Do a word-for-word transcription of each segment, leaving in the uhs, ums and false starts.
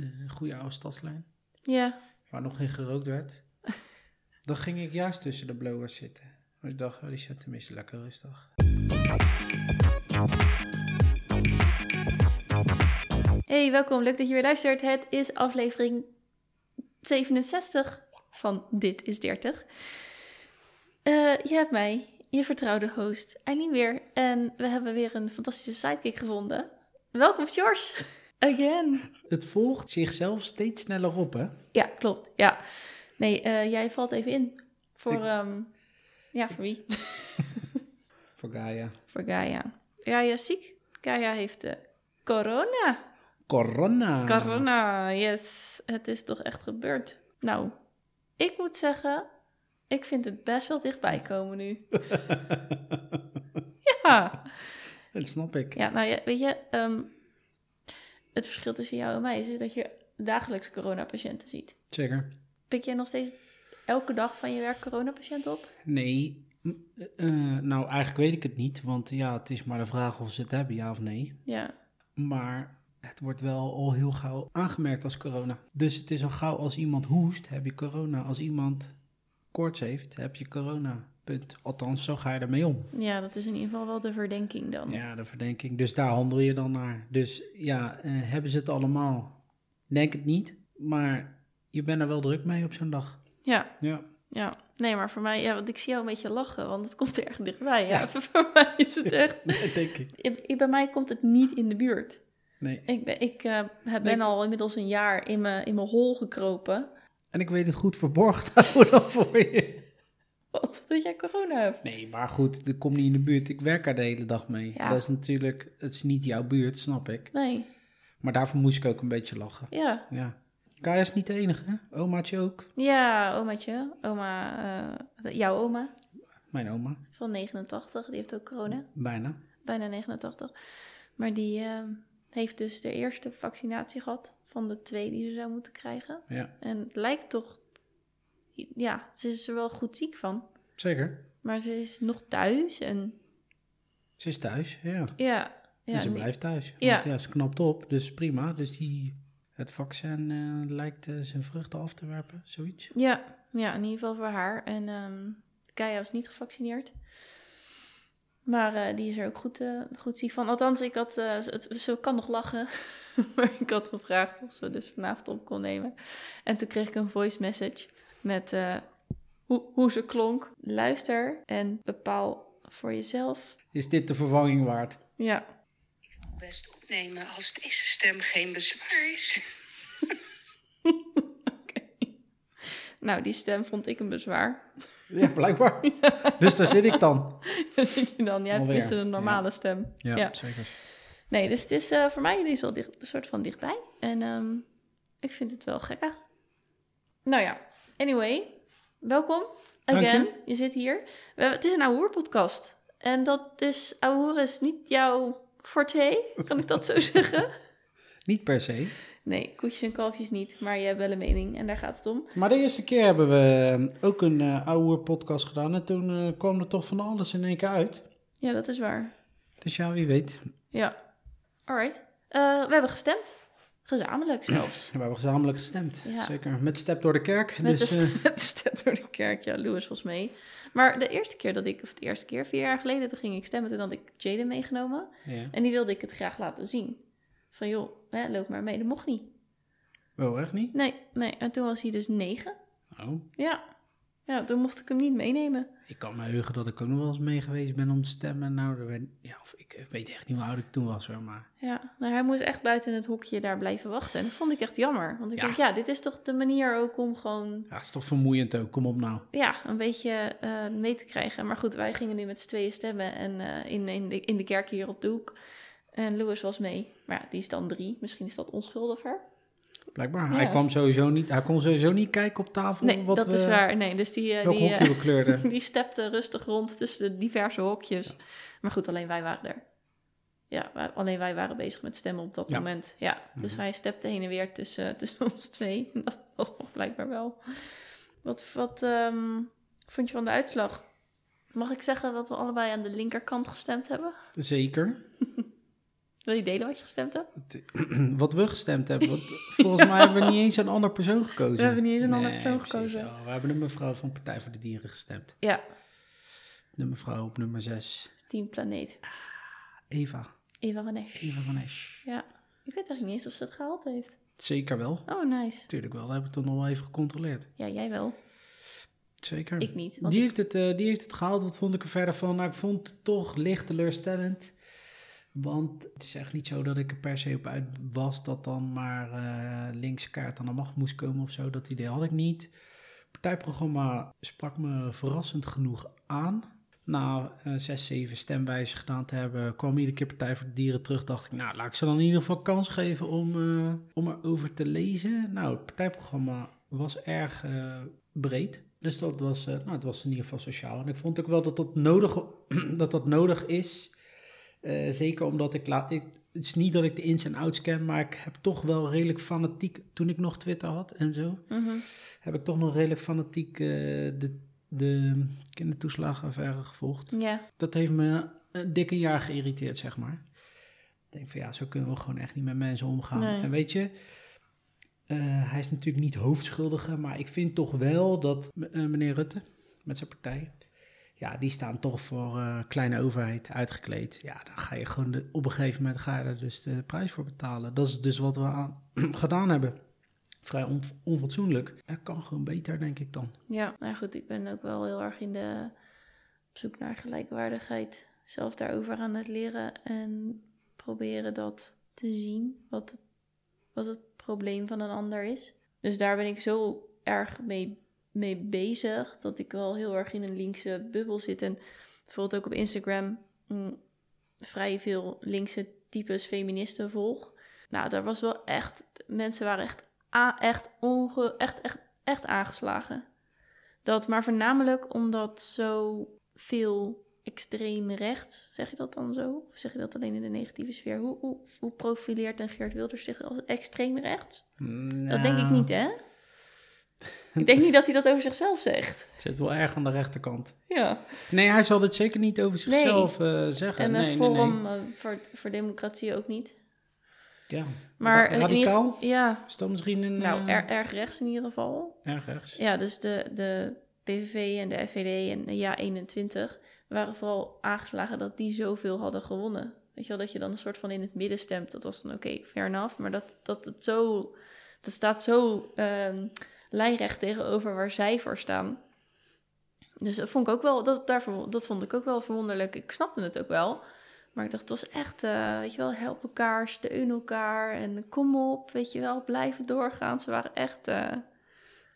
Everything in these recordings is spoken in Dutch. de goede oude stadslijn. Ja. Waar nog geen gerookt werd. Dan ging ik juist tussen de blowers zitten. Dus ik dacht, oh, die zijn tenminste lekker rustig. Hey, welkom. Leuk dat je weer luistert. Het is aflevering zevenenzestig van Dit is dertig. Uh, je hebt mij, je vertrouwde host, Eileen Weer. En we hebben weer een fantastische sidekick gevonden. Welkom, George. Again. Het volgt zichzelf steeds sneller op, hè? Ja, klopt. Ja. Nee, uh, jij valt even in. Voor, ik... um, ja, voor wie? Voor Gaia. Voor Gaia. Gaia is ziek. Gaia heeft uh, corona. Corona. Corona, yes. Het is toch echt gebeurd. Nou, ik moet zeggen, ik vind het best wel dichtbij komen nu. Ja. Dat snap ik. Ja, nou, weet je, um, het verschil tussen jou en mij is dat je dagelijks coronapatiënten ziet. Zeker. Pik jij nog steeds elke dag van je werk coronapatiënten op? Nee. Uh, nou, eigenlijk weet ik het niet. Want ja, het is maar de vraag of ze het hebben, ja of nee. Ja. Maar het wordt wel al heel gauw aangemerkt als corona. Dus het is al gauw als iemand hoest, heb je corona. Als iemand koorts heeft, heb je corona. Punt. Althans, zo ga je ermee om. Ja, dat is in ieder geval wel de verdenking dan. Ja, de verdenking. Dus daar handel je dan naar. Dus ja, uh, hebben ze het allemaal? Denk het niet. Maar... je bent er wel druk mee op zo'n dag. Ja. Ja. Ja. Nee, maar voor mij... ja, want ik zie jou een beetje lachen, want het komt er erg dichtbij. Ja. Ja. Voor mij is het echt... nee, denk ik. Ik, ik. Bij mij komt het niet in de buurt. Nee. Ik ben, ik, uh, ben nee, al inmiddels een jaar in mijn in mijn hol gekropen. En ik weet het goed verborgen te houden voor je. Want dat jij corona hebt. Nee, maar goed, dat komt niet in de buurt. Ik werk daar de hele dag mee. Ja. Dat is natuurlijk... het is niet jouw buurt, snap ik. Nee. Maar daarvoor moest ik ook een beetje lachen. Ja. Ja. Kaya is niet de enige, hè? Omaatje ook. Ja, omaatje. Oma, uh, jouw oma. Mijn oma. Van negenentachtig, die heeft ook corona. Bijna. Bijna negenentachtig. Maar die uh, heeft dus de eerste vaccinatie gehad van de twee die ze zou moeten krijgen. Ja. En het lijkt toch... ja, ze is er wel goed ziek van. Zeker. Maar ze is nog thuis en... ze is thuis, ja. Ja. Ja, en ze blijft thuis. Ja. Want ja, ze knapt op, dus prima. Dus die... het vaccin uh, lijkt uh, zijn vruchten af te werpen, zoiets. Ja, ja, in ieder geval voor haar. En um, Gaia is niet gevaccineerd. Maar uh, die is er ook goed, uh, goed ziek van. Althans, ik had, uh, het, ze kan nog lachen. Maar ik had gevraagd of ze dus vanavond op kon nemen. En toen kreeg ik een voice message met uh, hoe, hoe ze klonk. Luister en bepaal voor jezelf. Is dit de vervanging waard? Ja. Best opnemen als deze stem geen bezwaar is. Okay. Nou, die stem vond ik een bezwaar. Ja, blijkbaar. Ja. Dus daar zit ik dan. Daar zit je dan. Ja, tenminste een normale ja. stem. Ja, ja, zeker. Nee, dus het is uh, voor mij is wel dicht, een soort van dichtbij. En um, ik vind het wel gekkig. Nou ja, anyway. Welkom. Again. Dank je. Je zit hier. We, het is een ouwe hoer podcast. En dat is, ouwe hoer is niet jouw... forte, kan ik dat zo zeggen? Niet per se. Nee, koetjes en kalfjes niet, maar je hebt wel een mening en daar gaat het om. Maar de eerste keer hebben we ook een uh, oude podcast gedaan en toen uh, kwam er toch van alles in één keer uit. Ja, dat is waar. Dus ja, wie weet. Ja, alright. Uh, we hebben gestemd, gezamenlijk zelfs. We hebben gezamenlijk gestemd, ja. Zeker. Met Step door de Kerk. Met dus, de st- uh... Step door de Kerk, ja, Louis was mee. Maar de eerste keer dat ik, of de eerste keer, vier jaar geleden, toen ging ik stemmen. Toen had ik Jaden meegenomen. Ja. En die wilde ik het graag laten zien. Van joh, hè, loop maar mee. Dat mocht niet. Oh, echt niet? Nee, nee. En toen was hij dus negen. Oh. Ja. Ja, toen mocht ik hem niet meenemen. Ik kan me heugen dat ik ook nog wel eens mee geweest ben om te stemmen. Nou, er werd, ja, of ik weet echt niet hoe oud ik toen was hoor, maar... ja, nou hij moest echt buiten het hokje daar blijven wachten. En dat vond ik echt jammer. Want ik ja. dacht, ja, dit is toch de manier ook om gewoon... ja, het is toch vermoeiend ook, kom op nou. Ja, een beetje uh, mee te krijgen. Maar goed, wij gingen nu met z'n tweeën stemmen en uh, in, in, de, in de kerk hier op de hoek. En Louis was mee. Maar ja, die is dan drie. Misschien is dat onschuldiger. Blijkbaar. Ja. Hij kwam sowieso niet, hij kon sowieso niet kijken op tafel. Nee, wat dat we, is waar. Nee, dus die, welke die, hokje we kleurden. Die stepte rustig rond tussen de diverse hokjes. Ja. Maar goed, alleen wij waren er. Ja, alleen wij waren bezig met stemmen op dat ja. moment. Ja, dus mm-hmm. hij stepte heen en weer tussen, tussen ons twee. Dat, dat mocht blijkbaar wel. Wat, wat um, vond je van de uitslag? Mag ik zeggen dat we allebei aan de linkerkant gestemd hebben? Zeker. Wil je delen wat je gestemd hebt? Wat we gestemd hebben? Want volgens ja. mij hebben we niet eens een ander persoon gekozen. We hebben niet eens een nee, ander persoon gekozen. Wel. We hebben de mevrouw van Partij voor de Dieren gestemd. Ja. De mevrouw op nummer zes. Team Planeet. Ah, Eva. Eva Van Esch. Eva Van Esch. Ja. Ik weet eigenlijk niet eens of ze het gehaald heeft. Zeker wel. Oh, nice. Tuurlijk wel. Dat heb ik toch nog wel even gecontroleerd. Ja, jij wel. Zeker. Ik niet. Die, ik... Heeft het, uh, die heeft het gehaald. Wat vond ik er verder van? Nou, ik vond het toch licht teleurstellend. Want het is echt niet zo dat ik er per se op uit was dat dan maar uh, linkse kaart aan de macht moest komen of zo. Dat idee had ik niet. Het partijprogramma sprak me verrassend genoeg aan. Na uh, zes, zeven stemwijzen gedaan te hebben, kwam iedere keer Partij voor de Dieren terug. Dacht ik, nou, laat ik ze dan in ieder geval kans geven om, uh, om erover te lezen. Nou, het partijprogramma was erg uh, breed. Dus dat was, uh, nou, het was in ieder geval sociaal. En ik vond ook wel dat dat nodig, dat dat nodig is. Uh, zeker omdat ik, la- ik... Het is niet dat ik de ins en outs ken, maar ik heb toch wel redelijk fanatiek... Toen ik nog Twitter had en zo... Mm-hmm. Heb ik toch nog redelijk fanatiek uh, de, de kindertoeslagenaffaire gevolgd. Yeah. Dat heeft me een dikke jaar geïrriteerd, zeg maar. Ik denk van ja, zo kunnen we gewoon echt niet met mensen omgaan. Nee. En weet je... Uh, hij is natuurlijk niet hoofdschuldige, maar ik vind toch wel dat uh, meneer Rutte met zijn partij... Ja, die staan toch voor uh, kleine overheid uitgekleed. Ja, dan ga je gewoon de, op een gegeven moment ga je er dus de prijs voor betalen. Dat is dus wat we aan, gedaan hebben. Vrij on, onfatsoenlijk. Dat kan gewoon beter, denk ik dan. Ja, maar goed, ik ben ook wel heel erg in de op zoek naar gelijkwaardigheid. Zelf daarover aan het leren en proberen dat te zien. Wat het, wat het probleem van een ander is. Dus daar ben ik zo erg mee bezig. mee bezig, dat ik wel heel erg in een linkse bubbel zit. En bijvoorbeeld ook op Instagram m, vrij veel linkse types feministen volg. Nou, daar was wel echt... Mensen waren echt, a, echt, onge, echt, echt, echt aangeslagen. Dat, maar voornamelijk omdat zo veel extreem rechts, zeg je dat dan zo? Of zeg je dat alleen in de negatieve sfeer? Hoe, hoe, hoe profileert een Geert Wilders zich als extreem rechts? Nou. Dat denk ik niet, hè? Ik denk niet dat hij dat over zichzelf zegt. Het zit wel erg aan de rechterkant. Ja. Nee, hij zal het zeker niet over zichzelf nee. uh, zeggen. En een nee, Forum nee, nee. Voor, voor Democratie ook niet. Ja, maar Ra- radicaal? In geval, ja. Is dat misschien een... Nou, uh, er, erg rechts in ieder geval. Erg rechts. Ja, dus de, de P V V en de F V D en de Ja eenentwintig waren vooral aangeslagen dat die zoveel hadden gewonnen. Weet je wel, dat je dan een soort van in het midden stemt. Dat was dan oké, okay, fair enough. Maar dat, dat het zo... Dat staat zo... Um, lijnrecht tegenover waar zij voor staan. Dus dat vond ik ook wel, dat, daarvoor, dat vond ik ook wel verwonderlijk. Ik snapte het ook wel. Maar ik dacht, het was echt, uh, weet je wel, help elkaar, steun elkaar en kom op, weet je wel, blijven doorgaan. Ze waren echt... Uh...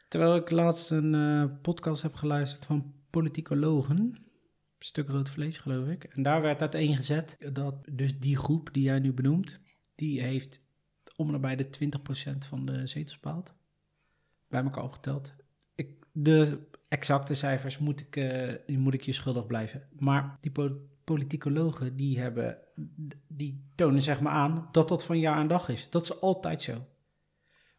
Terwijl ik laatst een uh, podcast heb geluisterd van politicologen, Stuk Rood Vlees geloof ik. En daar werd uiteengezet dat dus die groep die jij nu benoemt, die heeft om en bij de twintig procent van de zetels bepaald. Bij elkaar opgeteld. Ik, de exacte cijfers moet ik, uh, moet ik je schuldig blijven. Maar die po- politicologen die hebben, die tonen zeg maar aan dat dat van jaar en dag is. Dat is altijd zo.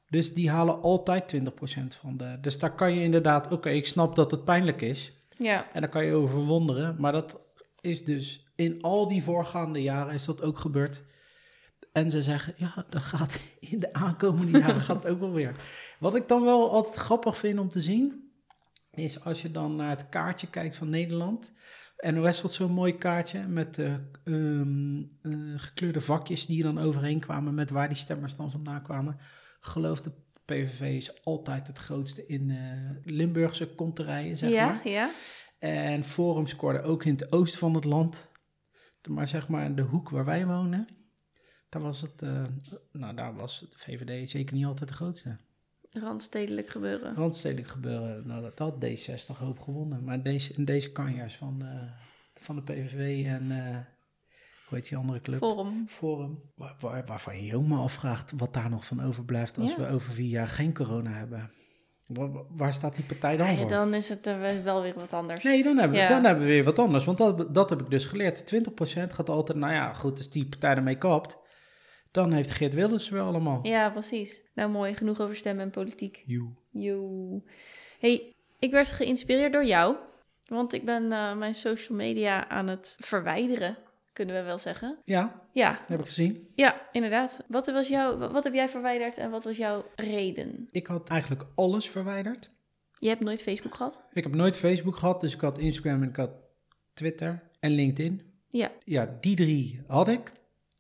Dus die halen altijd twintig procent van de... Dus daar kan je inderdaad... Oké, okay, ik snap dat het pijnlijk is. Ja. En daar kan je over verwonderen. Maar dat is dus... In al die voorgaande jaren is dat ook gebeurd... En ze zeggen, ja, dat gaat in de aankomende jaren gaat ook wel weer. Wat ik dan wel altijd grappig vind om te zien, is als je dan naar het kaartje kijkt van Nederland. N O S had zo'n mooi kaartje met uh, um, uh, gekleurde vakjes die dan overheen kwamen met waar die stemmers dan vandaan kwamen. Geloof de P V V is altijd het grootste in uh, Limburgse konterijen, zeg ja, maar. Ja. En Forum scoorde ook in het oosten van het land, maar zeg maar in de hoek waar wij wonen. Daar was het, uh, nou daar was de V V D zeker niet altijd de grootste. Randstedelijk gebeuren. Randstedelijk gebeuren, nou dat had D zestig hoop gewonnen. Maar deze, in deze kanjers van, uh, van de P V V en, uh, hoe heet die andere club? Forum. Forum, waar, waar, waarvan je je ook maar afvraagt wat daar nog van overblijft als ja. we over vier jaar geen corona hebben. Waar, waar staat die partij dan nee, voor? Dan is het uh, wel weer wat anders. Nee, dan hebben, ja. we, dan hebben we weer wat anders, want dat, dat heb ik dus geleerd. twintig procent gaat altijd, nou ja goed, als die partij ermee kapt... Dan heeft Geert Wilders wel allemaal. Ja, precies. Nou, mooi. Genoeg over stemmen en politiek. Joe. Hey, ik werd geïnspireerd door jou. Want ik ben uh, mijn social media aan het verwijderen. kunnen we wel zeggen. Ja, ja. Dat heb ik gezien. Ja, inderdaad. Wat, was jouw, wat heb jij verwijderd en wat was jouw reden? Ik had eigenlijk alles verwijderd. Je hebt nooit Facebook gehad? Ik heb nooit Facebook gehad, dus ik had Instagram en ik had Twitter en LinkedIn. Ja. Ja, die drie had ik.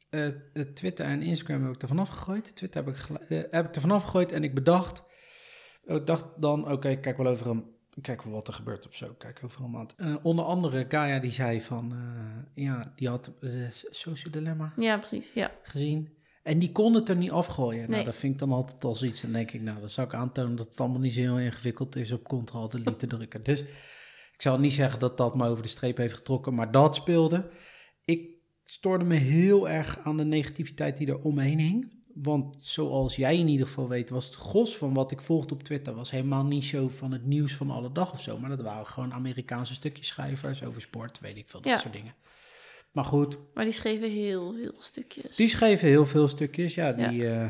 Uh, Twitter en Instagram heb ik er vanaf gegooid. Twitter heb ik, uh, heb ik er vanaf gegooid en ik bedacht... Ik dacht dan, oké, okay, kijk wel over hem. Kijk wel wat er gebeurt of zo. Kijk over een maand. Uh, onder andere Gaia die zei van... Uh, ja, die had uh, Social Dilemma. Ja, precies. Ja. Gezien. En die kon het er niet afgooien. Nee. Nou, dat vind ik dan altijd als iets. Dan denk ik, nou, dan zou ik aantonen dat het allemaal niet zo heel ingewikkeld is... op Ctrl-Delete te drukken. Dus ik zal niet zeggen dat dat me over de streep heeft getrokken. Maar dat speelde. Ik stoorde me heel erg aan de negativiteit die er omheen hing. Want zoals jij in ieder geval weet, was het gros van wat ik volgde op Twitter... was helemaal niet zo van het nieuws van alle dag of zo. Maar dat waren gewoon Amerikaanse stukjes schrijvers over sport, weet ik veel, dat ja. soort dingen. Maar goed. Maar die schreven heel veel stukjes. Die schreven heel veel stukjes, ja. Die ja. Uh,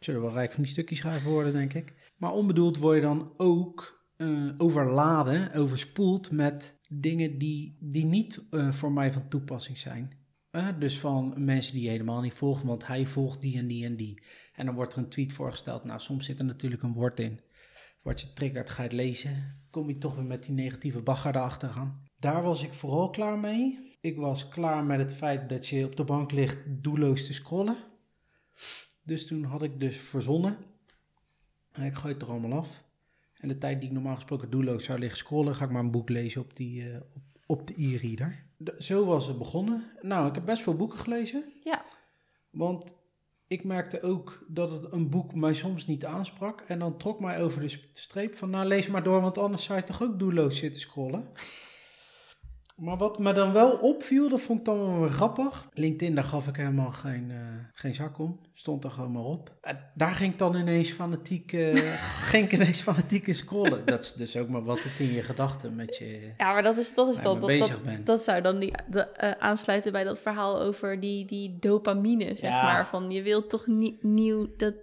zullen wel rijk van die stukjes schrijven worden, denk ik. Maar onbedoeld word je dan ook uh, overladen, overspoeld met dingen die, die niet uh, voor mij van toepassing zijn... Uh, dus van mensen die je helemaal niet volgt, want hij volgt die en die en die. En dan wordt er een tweet voorgesteld. Nou, soms zit er natuurlijk een woord in. Word je triggerd, ga je het lezen. Kom je toch weer met die negatieve bagger erachter gaan. Daar was ik vooral klaar mee. Ik was klaar met het feit dat je op de bank ligt doelloos te scrollen. Dus toen had ik dus verzonnen. En ik gooi het er allemaal af. En de tijd die ik normaal gesproken doelloos zou liggen scrollen, ga ik maar een boek lezen op, die, uh, op, op de e-reader. Zo was het begonnen. Nou, ik heb best veel boeken gelezen. Ja. Want ik merkte ook dat het een boek mij soms niet aansprak. En dan trok mij over de streep van, nou lees maar door, want anders zou je toch ook doelloos zitten scrollen. Maar wat me dan wel opviel, dat vond ik dan wel weer grappig. LinkedIn, daar gaf ik helemaal geen, uh, geen zak om. Stond er gewoon maar op. Uh, daar ging ik dan ineens fanatiek, uh, ging ik ineens fanatiek in scrollen. Dat is dus ook maar wat het in je gedachten met je Ja, maar dat is, dat is dan, dat, bezig dat, dat, dat zou dan die, de, uh, aansluiten bij dat verhaal over die, die dopamine, zeg ja. maar. Van je wilt toch nie, nieuw, dat,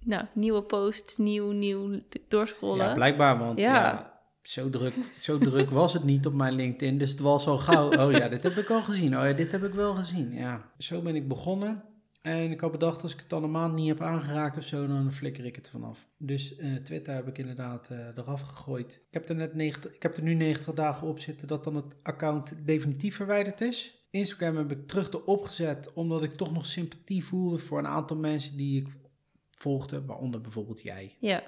nou, nieuwe posts, nieuw, nieuw doorscrollen. Ja, blijkbaar, want ja... ja Zo druk, zo druk was het niet op mijn LinkedIn, dus het was al gauw, oh ja, dit heb ik al gezien, oh ja, dit heb ik wel gezien, ja. Zo ben ik begonnen en ik had bedacht, als ik het dan een maand niet heb aangeraakt of zo, dan flikker ik het er vanaf. Dus uh, Twitter heb ik inderdaad uh, eraf gegooid. Ik heb er, net negentig, ik heb er nu negentig dagen op zitten dat dan het account definitief verwijderd is. Instagram heb ik terug erop gezet, omdat ik toch nog sympathie voelde voor een aantal mensen die ik volgde, waaronder bijvoorbeeld jij. Ja.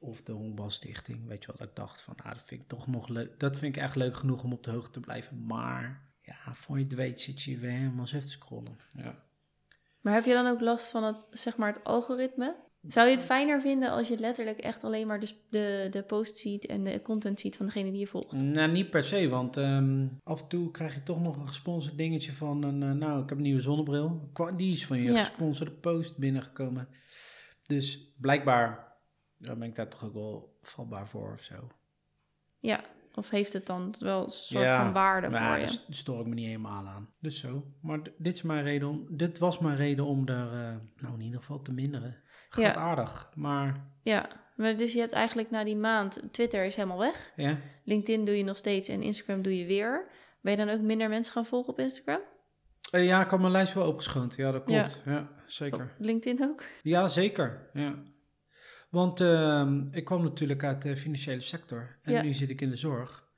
Of de Hongbal Stichting, weet je wel, dat ik dacht van, nou, dat vind ik toch nog leuk. Dat vind ik echt leuk genoeg om op de hoogte te blijven. Maar, ja, voor je het weet zit je weer helemaal zelf te scrollen. Ja. Maar heb je dan ook last van het, zeg maar, het algoritme? Zou je het fijner vinden als je letterlijk echt alleen maar de, de, de post ziet en de content ziet van degene die je volgt? Nou, niet per se, want um, af en toe krijg je toch nog een gesponsord dingetje van, een, uh, nou, ik heb een nieuwe zonnebril. Die is van je ja. gesponsorde post binnengekomen. Dus blijkbaar... Dan ben ik daar toch ook wel vatbaar voor of zo. Ja, of heeft het dan wel een soort ja, van waarde maar voor je? Ja, daar stoor ik me niet helemaal aan. Dus zo. Maar d- dit, is mijn reden om, dit was mijn reden om daar, uh, nou in ieder geval, te minderen. Gaat ja. aardig, maar... Ja, maar dus je hebt eigenlijk na die maand... Twitter is helemaal weg. Ja. LinkedIn doe je nog steeds en Instagram doe je weer. Ben je dan ook minder mensen gaan volgen op Instagram? Uh, ja, ik had mijn lijst wel opgeschoond. Ja, dat klopt. Ja, ja zeker. Op LinkedIn ook? Ja, zeker. Ja. Want uh, ik kwam natuurlijk uit de financiële sector. En ja. nu zit ik in de zorg.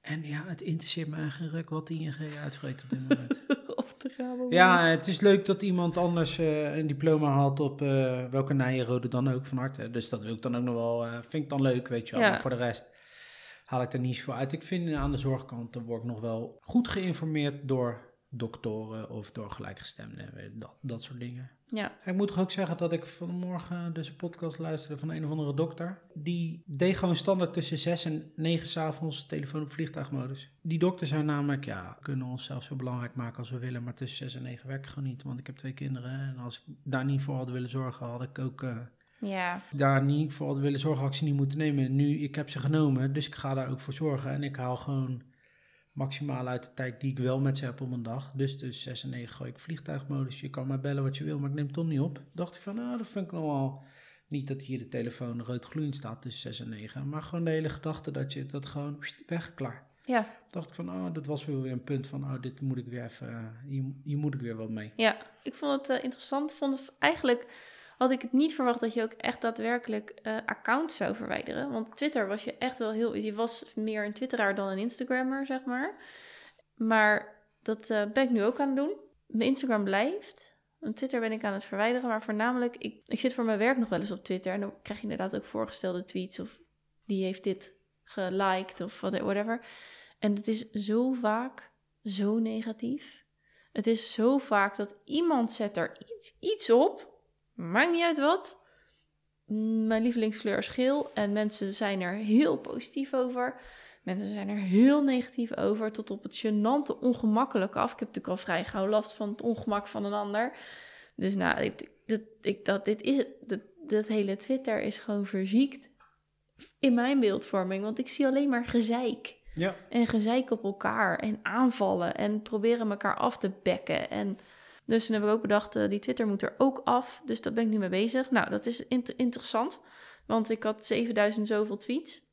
En ja, het interesseert me eigenlijk ruk wat I N G uitvreet op dit moment. of te gaan. Ja, het is leuk dat iemand anders uh, een diploma haalt op uh, welke Nijenrode dan ook van harte. Dus dat wil ik dan ook nog wel. Uh, vind ik dan leuk, weet je wel. Ja. Maar voor de rest haal ik er niet zoveel uit. Ik vind aan de zorgkant, dan word ik nog wel goed geïnformeerd door doktoren of door gelijkgestemden, dat, dat soort dingen. Ja. Ik moet toch ook zeggen dat ik vanmorgen dus een podcast luisterde van een of andere dokter. Die deed gewoon standaard tussen zes en negen 's avonds telefoon op vliegtuigmodus. Die dokter zei namelijk, ja, we kunnen onszelf zo belangrijk maken als we willen, maar tussen zes en negen werk ik gewoon niet, want ik heb twee kinderen. En als ik daar niet voor had willen zorgen, had ik ook uh, ja. daar niet voor had willen zorgen, had ik ze niet moeten nemen. Nu, ik heb ze genomen, dus ik ga daar ook voor zorgen en ik haal gewoon maximaal uit de tijd die ik wel met ze heb op een dag. Dus tussen zes en negen gooi ik vliegtuigmodus. Je kan mij bellen wat je wil, maar ik neem het toch niet op. Dacht ik van, nou, dat vind ik nog wel... Niet dat hier de telefoon rood gloeiend staat tussen zes en negen. Maar gewoon de hele gedachte dat je dat gewoon weg, klaar. Ja. Dacht ik van, oh, dat was weer een punt van, oh, dit moet ik weer even, hier, hier moet ik weer wat mee. Ja, ik vond het uh, interessant. Vond het, eigenlijk had ik het niet verwacht dat je ook echt daadwerkelijk uh, accounts zou verwijderen. Want Twitter was je echt wel heel, je was meer een twitteraar dan een Instagrammer, zeg maar. Maar dat uh, ben ik nu ook aan het doen. Mijn Instagram blijft. Twitter ben ik aan het verwijderen, maar voornamelijk... Ik, ik zit voor mijn werk nog wel eens op Twitter... en dan krijg je inderdaad ook voorgestelde tweets... of die heeft dit geliked of whatever. En het is zo vaak zo negatief. Het is zo vaak dat iemand zet er iets, iets op... maakt niet uit wat. Mijn lievelingskleur is geel... en mensen zijn er heel positief over... Mensen zijn er heel negatief over, tot op het gênante, ongemakkelijke af. Ik heb natuurlijk al vrij gauw last van het ongemak van een ander. Dus nou, ik, dat, ik, dat, dit is het. Dat, dat hele Twitter is gewoon verziekt in mijn beeldvorming. Want ik zie alleen maar gezeik. Ja. En gezeik op elkaar. En aanvallen. En proberen elkaar af te bekken. En dus toen heb ik ook bedacht, uh, die Twitter moet er ook af. Dus daar ben ik nu mee bezig. Nou, dat is inter- interessant. Want ik had zevenduizend zoveel tweets.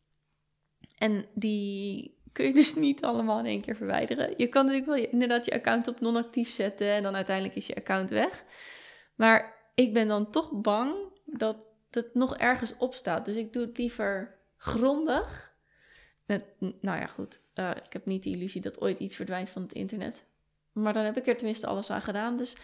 En die kun je dus niet allemaal in één keer verwijderen. Je kan natuurlijk wel je, inderdaad je account op non-actief zetten... en dan uiteindelijk is je account weg. Maar ik ben dan toch bang dat het nog ergens op staat. Dus ik doe het liever grondig. Met, nou ja, goed. Uh, ik heb niet de illusie dat ooit iets verdwijnt van het internet. Maar dan heb ik er tenminste alles aan gedaan. Dus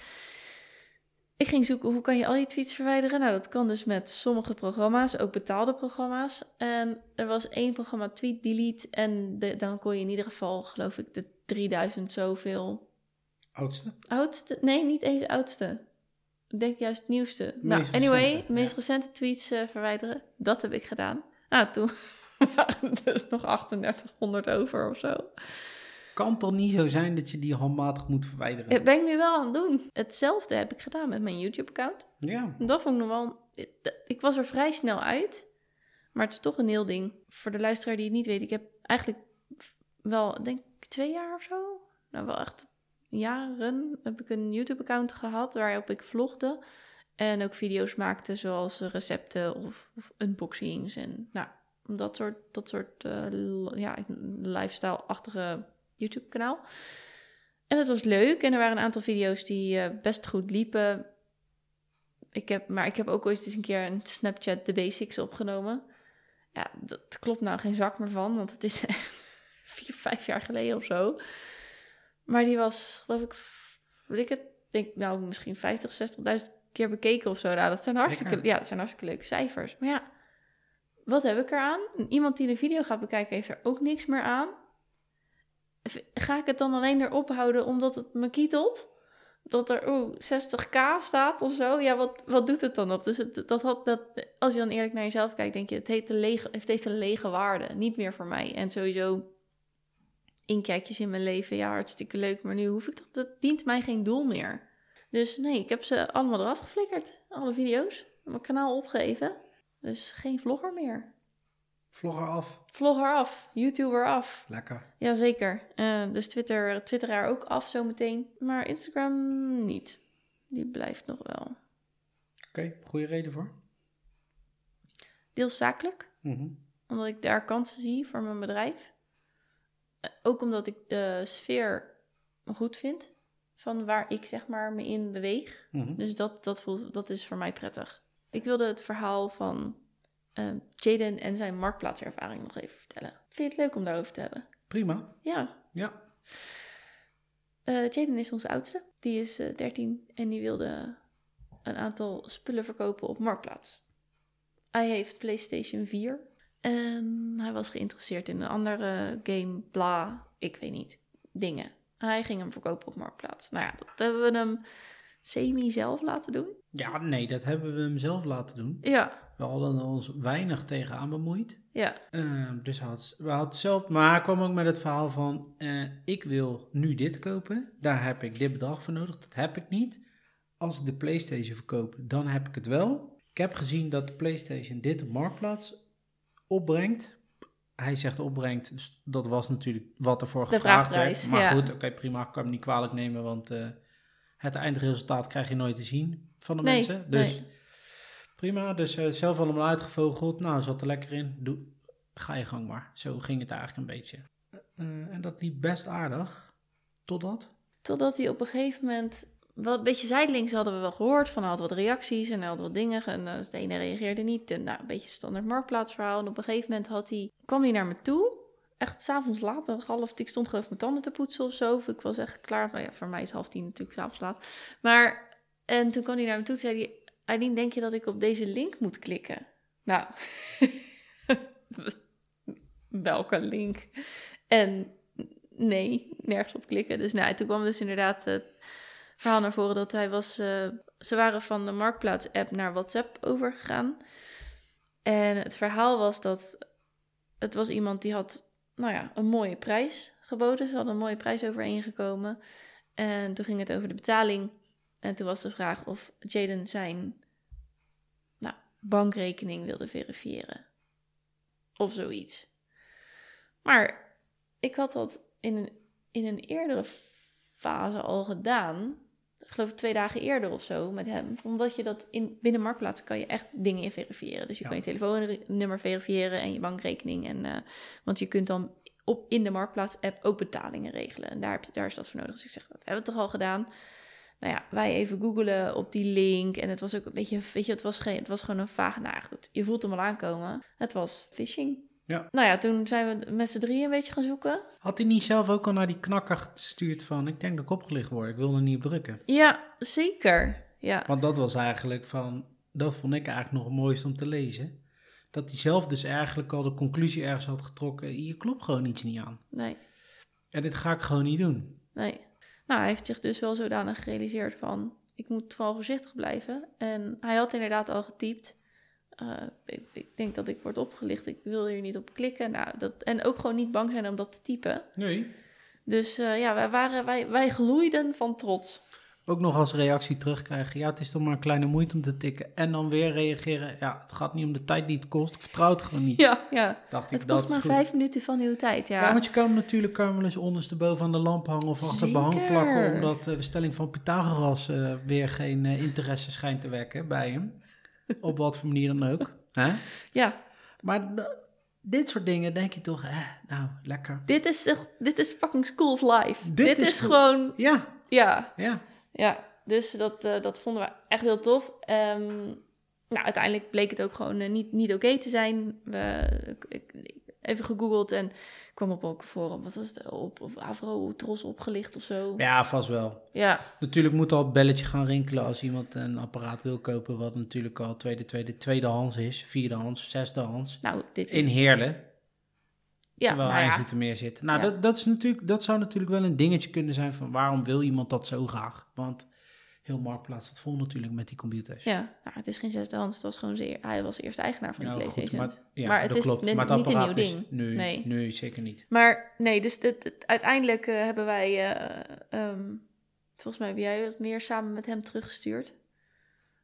ik ging zoeken hoe kan je al je tweets verwijderen. Nou, dat kan dus met sommige programma's, ook betaalde programma's. En er was één programma tweet delete en de, dan kon je in ieder geval, geloof ik, de drieduizend zoveel... Oudste? Oudste? Nee, niet eens oudste. Ik denk juist het nieuwste. Meest nou, anyway, recente, ja. meest recente tweets uh, verwijderen. Dat heb ik gedaan. Nou, toen waren er dus nog drieduizend achthonderd over of zo. Kan toch niet zo zijn dat je die handmatig moet verwijderen? Dat ben ik nu wel aan het doen. Hetzelfde heb ik gedaan met mijn YouTube-account. Ja. Dat vond ik nog wel... Ik was er vrij snel uit. Maar het is toch een heel ding. Voor de luisteraar die het niet weet. Ik heb eigenlijk wel, denk ik, twee jaar of zo. Nou, wel echt jaren heb ik een YouTube-account gehad. Waarop ik vlogde. En ook video's maakte zoals recepten of, of unboxings. En nou, dat soort, dat soort uh, ja, lifestyle-achtige... YouTube-kanaal. En dat was leuk. En er waren een aantal video's die uh, best goed liepen. Ik heb, maar ik heb ook ooit eens een keer een Snapchat The Basics opgenomen. Ja, dat klopt nou geen zak meer van. Want het is echt vier, vijf jaar geleden of zo. Maar die was, geloof ik, weet ik het, denk nou misschien vijftig, zestigduizend keer bekeken of zo. Nou, dat zijn hartstikke, ja, dat zijn hartstikke leuke cijfers. Maar ja, wat heb ik eraan? Iemand die de video gaat bekijken heeft er ook niks meer aan. Ga ik het dan alleen erop houden omdat het me kietelt? Dat er oeh, zestig k staat of zo? Ja, wat, wat doet het dan op? Dus het, dat had, dat, als je dan eerlijk naar jezelf kijkt, denk je... het heeft een lege, het heeft een lege waarde, niet meer voor mij. En sowieso inkijkjes in mijn leven, ja, hartstikke leuk. Maar nu hoef ik dat, dat dient mij geen doel meer. Dus nee, ik heb ze allemaal eraf geflikkerd. Alle video's, mijn kanaal opgegeven. Dus geen vlogger meer. Vlogger af. Vlogger af. YouTuber af. Lekker. Jazeker. Uh, dus Twitter, Twitteraar ook af zometeen. Maar Instagram niet. Die blijft nog wel. Oké, okay, goede reden voor? Deels zakelijk. Mm-hmm. Omdat ik daar kansen zie voor mijn bedrijf. Uh, ook omdat ik de sfeer goed vind. Van waar ik zeg maar me in beweeg. Mm-hmm. Dus dat, dat, voelt, dat is voor mij prettig. Ik wilde het verhaal van... Uh, Jaden en zijn marktplaatservaring nog even vertellen. Vind je het leuk om daarover te hebben? Prima. Ja. ja. Uh, Jaden is onze oudste. Die is uh, dertien en die wilde een aantal spullen verkopen op Marktplaats. Hij heeft PlayStation vier. En hij was geïnteresseerd in een andere game, bla, ik weet niet, dingen. Hij ging hem verkopen op Marktplaats. Nou ja, dat hebben we hem semi zelf laten doen. Ja, nee, dat hebben we hem zelf laten doen. Ja. We hadden ons weinig tegenaan bemoeid. Ja. Uh, dus had, we hadden zelf... Maar hij kwam ook met het verhaal van... Uh, ik wil nu dit kopen. Daar heb ik dit bedrag voor nodig. Dat heb ik niet. Als ik de PlayStation verkoop, dan heb ik het wel. Ik heb gezien dat de PlayStation dit op Marktplaats opbrengt. Hij zegt opbrengt. Dus dat was natuurlijk wat ervoor de gevraagd werd. Maar ja. goed, oké, okay, prima. Ik kan hem niet kwalijk nemen, want uh, het eindresultaat krijg je nooit te zien van de nee, mensen. Dus... Nee. Prima, dus uh, zelf allemaal uitgevogeld. Nou, zat er lekker in. Doe, ga je gang maar. Zo ging het eigenlijk een beetje. Uh, en dat liep best aardig. Totdat? Totdat hij op een gegeven moment... Wel een beetje zijdelings hadden we wel gehoord. Van hij had wat reacties en hij had wat dingen. En uh, de ene reageerde niet. En nou, een beetje standaard marktplaatsverhaal. En op een gegeven moment had hij, kwam hij naar me toe. Echt s'avonds laat. Half, ik stond geloof mijn tanden te poetsen of zo. Of ik was echt klaar. Maar ja, voor mij is half tien natuurlijk s'avonds laat. Maar, en toen kwam hij naar me toe. Toen zei hij, Eileen, denk je dat ik op deze link moet klikken? Nou, welke link? En nee, nergens op klikken. Dus nou, toen kwam dus inderdaad het verhaal naar voren dat hij was... Uh, ze waren van de Marktplaats-app naar WhatsApp overgegaan. En het verhaal was dat... Het was iemand die had, nou ja, een mooie prijs geboden. Ze hadden een mooie prijs overeengekomen. En toen ging het over de betaling. En toen was de vraag of Jaden zijn nou, bankrekening wilde verifiëren. Of zoiets. Maar... Ik had dat in een, in een eerdere fase al gedaan. Ik geloof twee dagen eerder of zo met hem. Omdat je dat in, binnen Marktplaats kan je echt dingen in verifiëren. Dus je ja. kan je telefoonnummer verifiëren en je bankrekening. En, uh, want je kunt dan op, in de Marktplaats-app ook betalingen regelen. En daar, heb je, daar is dat voor nodig. Dus ik zeg, dat hebben we toch al gedaan? Nou ja, wij even googelen op die link. En het was ook een beetje, weet je, het was, geen, het was gewoon een vaag nou, goed. Je voelt hem al aankomen. Het was phishing. Ja. Nou ja, toen zijn we met z'n drieën een beetje gaan zoeken. Had hij niet zelf ook al naar die knakker gestuurd van... ik denk dat ik opgelicht word, ik wil er niet op drukken? Ja, zeker. Ja. Want dat was eigenlijk van... dat vond ik eigenlijk nog het mooiste om te lezen. Dat hij zelf dus eigenlijk al de conclusie ergens had getrokken... je klopt gewoon iets niet aan. Nee. En dit ga ik gewoon niet doen. Nee. Nou, hij heeft zich dus wel zodanig gerealiseerd van... ik moet vooral voorzichtig blijven. En hij had inderdaad al getypt... Uh, ik, ik denk dat ik word opgelicht. Ik wil hier niet op klikken. Nou, dat, en ook gewoon niet bang zijn om dat te typen. Nee. Dus uh, ja, wij, waren, wij, wij gloeiden van trots. Ook nog als reactie terugkrijgen. Ja, het is toch maar een kleine moeite om te tikken. En dan weer reageren. Ja, het gaat niet om de tijd die het kost. Ik vertrouw het gewoon niet. Ja, ja. Dacht ik, het kost dat maar vijf minuten van uw tijd, ja. Ja, want je kan hem natuurlijk kan hem wel eens ondersteboven aan de lamp hangen... of achter Zeker. behang plakken... omdat de stelling van Pythagoras uh, weer geen uh, interesse schijnt te wekken bij hem. Op wat voor manier dan ook. Hè? Ja. Maar d- dit soort dingen denk je toch... Eh, nou, lekker. Dit is echt, dit is fucking school of life. Dit, dit is, is gewoon... Ja. Ja. Ja. Ja. Dus dat, uh, dat vonden we echt heel tof. Um, nou, uiteindelijk bleek het ook gewoon uh, niet, niet oké okay te zijn. We, ik, ik, even gegoogeld en kwam op ook forum. Wat was het? Op, op Avro Tros opgelicht of zo? Ja, vast wel. Ja. Natuurlijk moet al het belletje gaan rinkelen als iemand een apparaat wil kopen... wat natuurlijk al tweede, tweede, tweedehands is. Vierdehands, zesdehands. Nou, dit in Heerlen. Ja, terwijl nou hij in Zoetermeer zit. Nou, ja. dat, dat, is natuurlijk, dat zou natuurlijk wel een dingetje kunnen zijn van... waarom wil iemand dat zo graag? Want heel Marktplaats het vol natuurlijk met die computers. Ja, nou, het is geen zesdehands. Het was gewoon zeer, hij was eerst eigenaar van ja, die PlayStation. Goed, maar, ja, maar het is klopt, net, maar het niet een nieuw ding. Is, nee, nee. nee, zeker niet. Maar nee, dus dit, dit, uiteindelijk uh, hebben wij... Uh, um, volgens mij heb jij het meer samen met hem teruggestuurd.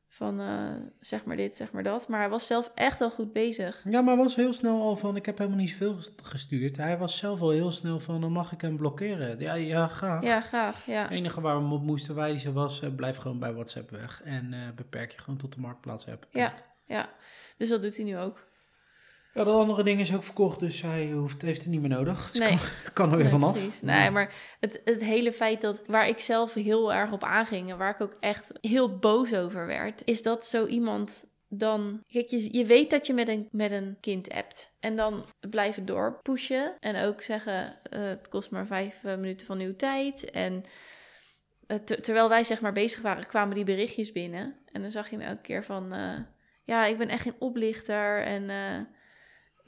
Van uh, zeg maar dit, zeg maar dat. Maar hij was zelf echt al goed bezig. Ja, maar hij was heel snel al van... ik heb helemaal niet zoveel gestuurd. Hij was zelf al heel snel van... dan mag ik hem blokkeren. Ja, ja graag. Ja, graag, ja. Het enige waar we hem op moesten wijzen was... Uh, blijf gewoon bij WhatsApp weg. En uh, beperk je gewoon tot de Marktplaats-app. Ja, ja, dus dat doet hij nu ook. Ja, dat andere ding is ook verkocht. Dus hij hoeft, heeft het niet meer nodig. Dus nee. kan, kan er weer nee, vanaf. Precies. Nee, ja. Maar het, het hele feit dat... waar ik zelf heel erg op aanging... en waar ik ook echt heel boos over werd... is dat zo iemand dan... Kijk, je, je weet dat je met een, met een kind appt. En dan blijven doorpushen. En ook zeggen... Uh, het kost maar vijf uh, minuten van uw tijd. En uh, ter, terwijl wij zeg maar bezig waren... kwamen die berichtjes binnen. En dan zag je hem elke keer van... Uh, ja, ik ben echt geen oplichter. En... Uh,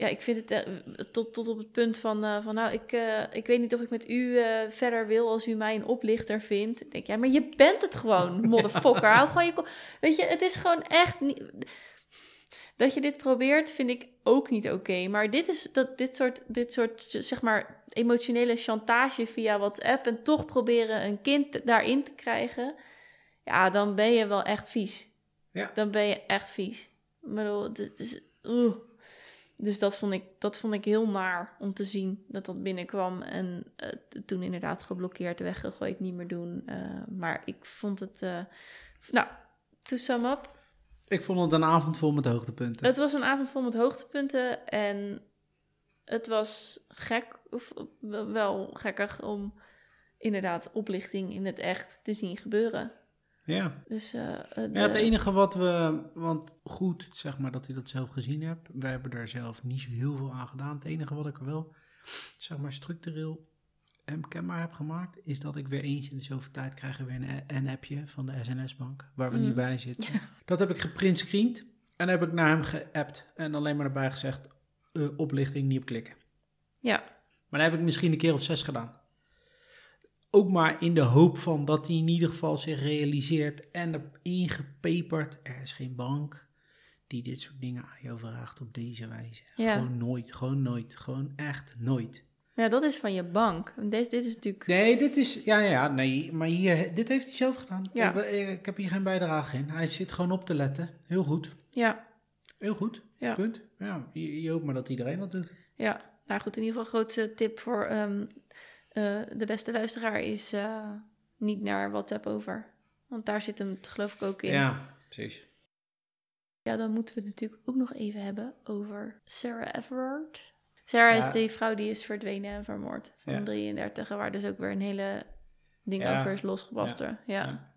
Ja, ik vind het tot, tot op het punt van... Uh, van nou, ik, uh, ik weet niet of ik met u uh, verder wil als u mij een oplichter vindt. Ik denk, ja, maar je bent het gewoon, motherfucker. Ja. Hou gewoon je ko- Weet je, het is gewoon echt niet... Dat je dit probeert, vind ik ook niet oké. Okay. Maar dit is dat dit soort, dit soort, zeg maar, emotionele chantage via WhatsApp... en toch proberen een kind daarin te krijgen... Ja, dan ben je wel echt vies. Ja. Dan ben je echt vies. Ik bedoel, dit is... Oeh. Dus dat vond, ik, dat vond ik heel naar om te zien dat dat binnenkwam. En uh, toen inderdaad geblokkeerd, weggegooid, niet meer doen. Uh, maar ik vond het... Uh, nou, to sum up. Ik vond het een avond vol met hoogtepunten. Het was een avond vol met hoogtepunten. En het was gek, of wel gekkig om inderdaad oplichting in het echt te zien gebeuren. Ja. Dus, uh, de... ja, het enige wat we, want goed, zeg maar dat je dat zelf gezien hebt. Wij hebben daar zelf niet zo heel veel aan gedaan. Het enige wat ik er wel, zeg maar structureel en kenbaar heb gemaakt, is dat ik weer eens in de zoveel tijd krijg weer een, een appje van de S N S-bank, waar we mm. niet bij zitten. Ja. Dat heb ik geprintscreend en heb ik naar hem geappt en alleen maar erbij gezegd, uh, oplichting, niet op klikken. Ja. Maar dat heb ik misschien een keer of zes gedaan. Ook maar in de hoop van dat hij in ieder geval zich realiseert en ingepeperd. Er is geen bank die dit soort dingen aan jou vraagt op deze wijze. Ja. Gewoon nooit, gewoon nooit, gewoon echt nooit. Ja, dat is van je bank. Deze, dit is natuurlijk... Nee, dit is... Ja, ja, nee, maar hier, dit heeft hij zelf gedaan. Ja. Ik, ik heb hier geen bijdrage in. Hij zit gewoon op te letten. Heel goed. Ja. Heel goed. Ja. Punt. Ja, je, je hoopt maar dat iedereen dat doet. Ja, nou goed, in ieder geval een grote tip voor... Um, Uh, de beste luisteraar is uh, niet naar WhatsApp over. Want daar zit hem het geloof ik ook in. Ja, precies. Ja, dan moeten we het natuurlijk ook nog even hebben over Sarah Everard. Sarah ja. is die vrouw die is verdwenen en vermoord. Van ja. drieëndertig, waar dus ook weer een hele ding ja. over is losgebasten. Ja. Ja.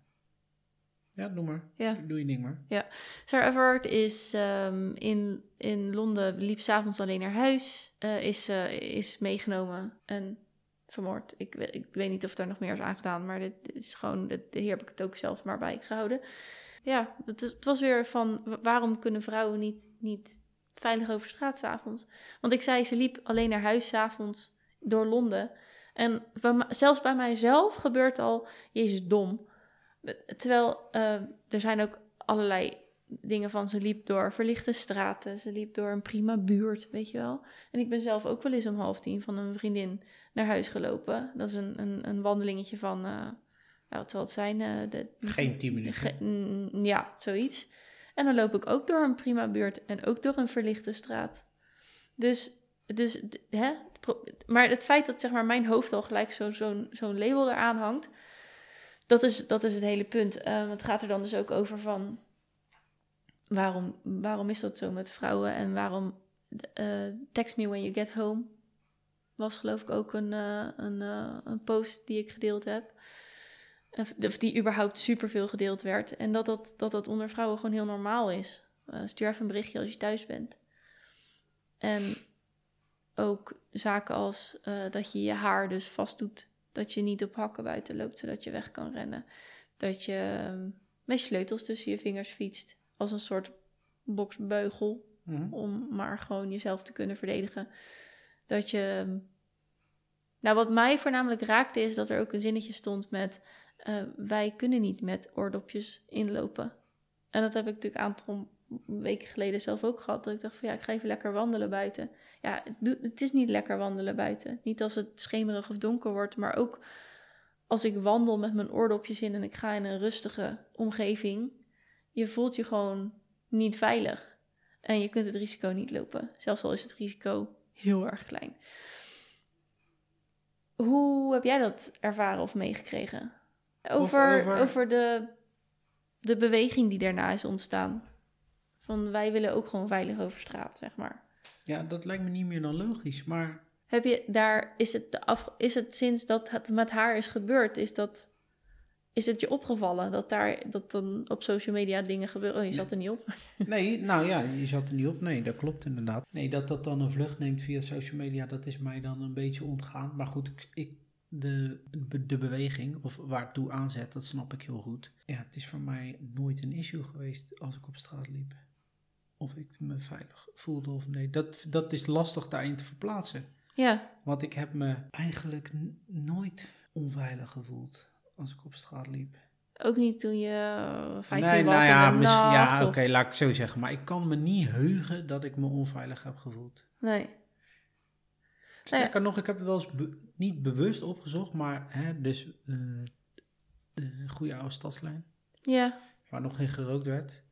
Ja. ja, doe maar. Ja. Doe je ding maar. Ja. Sarah Everard is um, in, in Londen, liep 's avonds alleen naar huis. Uh, is, uh, is meegenomen en... vermoord. Ik, ik weet niet of daar nog meer is aangedaan, maar dit is gewoon, dit, hier heb ik het ook zelf maar bij gehouden. Ja, het, het was weer van, waarom kunnen vrouwen niet, niet veilig over straat 's avonds? Want ik zei, ze liep alleen naar huis 's avonds door Londen. En bij, zelfs bij mijzelf gebeurt al, jezus dom. Terwijl, uh, er zijn ook allerlei dingen van, ze liep door verlichte straten, ze liep door een prima buurt, weet je wel. En ik ben zelf ook wel eens om half tien van een vriendin naar huis gelopen. Dat is een, een, een wandelingetje van, uh, nou, wat zal het zijn? Uh, de, Geen tien minuten. Ge, mm, ja, zoiets. En dan loop ik ook door een prima buurt en ook door een verlichte straat. Dus, dus d- hè? Maar het feit dat zeg maar mijn hoofd al gelijk zo, zo'n, zo'n label eraan hangt, dat is, dat is het hele punt. Um, het gaat er dan dus ook over van, waarom, waarom is dat zo met vrouwen en waarom uh, text me when you get home? Was geloof ik ook een, uh, een, uh, een post die ik gedeeld heb. Of die überhaupt superveel gedeeld werd. En dat dat, dat, dat onder vrouwen gewoon heel normaal is. Uh, stuur even een berichtje als je thuis bent. En ook zaken als uh, dat je je haar dus vastdoet. Dat je niet op hakken buiten loopt, zodat je weg kan rennen. Dat je um, met sleutels tussen je vingers fietst. Als een soort boksbeugel. Mm-hmm. Om maar gewoon jezelf te kunnen verdedigen. Dat je... Nou, wat mij voornamelijk raakte is dat er ook een zinnetje stond met... Uh, wij kunnen niet met oordopjes inlopen. En dat heb ik natuurlijk een aantal weken geleden zelf ook gehad. Dat ik dacht van ja, ik ga even lekker wandelen buiten. Ja, het is niet lekker wandelen buiten. Niet als het schemerig of donker wordt. Maar ook als ik wandel met mijn oordopjes in en ik ga in een rustige omgeving. Je voelt je gewoon niet veilig. En je kunt het risico niet lopen. Zelfs al is het risico... heel erg klein. Hoe heb jij dat ervaren of meegekregen? Over, over... over de, de beweging die daarna is ontstaan. Van wij willen ook gewoon veilig over straat, zeg maar. Ja, dat lijkt me niet meer dan logisch, maar... Heb je daar, is het, de af, is het sinds dat het met haar is gebeurd, is dat... Is het je opgevallen dat daar dat dan op social media dingen gebeuren? Oh, je zat er niet op. Nee, nou ja, je zat er niet op. Nee, dat klopt inderdaad. Nee, dat dat dan een vlucht neemt via social media, dat is mij dan een beetje ontgaan. Maar goed, ik, ik, de, de beweging of waar ik toe aanzet, dat snap ik heel goed. Ja, het is voor mij nooit een issue geweest als ik op straat liep. Of ik me veilig voelde of nee. Dat, dat is lastig daarin te verplaatsen. Ja. Want ik heb me eigenlijk n- nooit onveilig gevoeld. Als ik op straat liep. Ook niet toen je vijftien nee, was nou ja, in de nacht? Mis, ja, of... oké, okay, laat ik het zo zeggen. Maar ik kan me niet heugen dat ik me onveilig heb gevoeld. Nee. Sterker nou ja. nog, ik heb het wel eens be- niet bewust opgezocht, maar hè, dus uh, de goede oude stadslijn. Ja. Waar nog geen gerookt werd.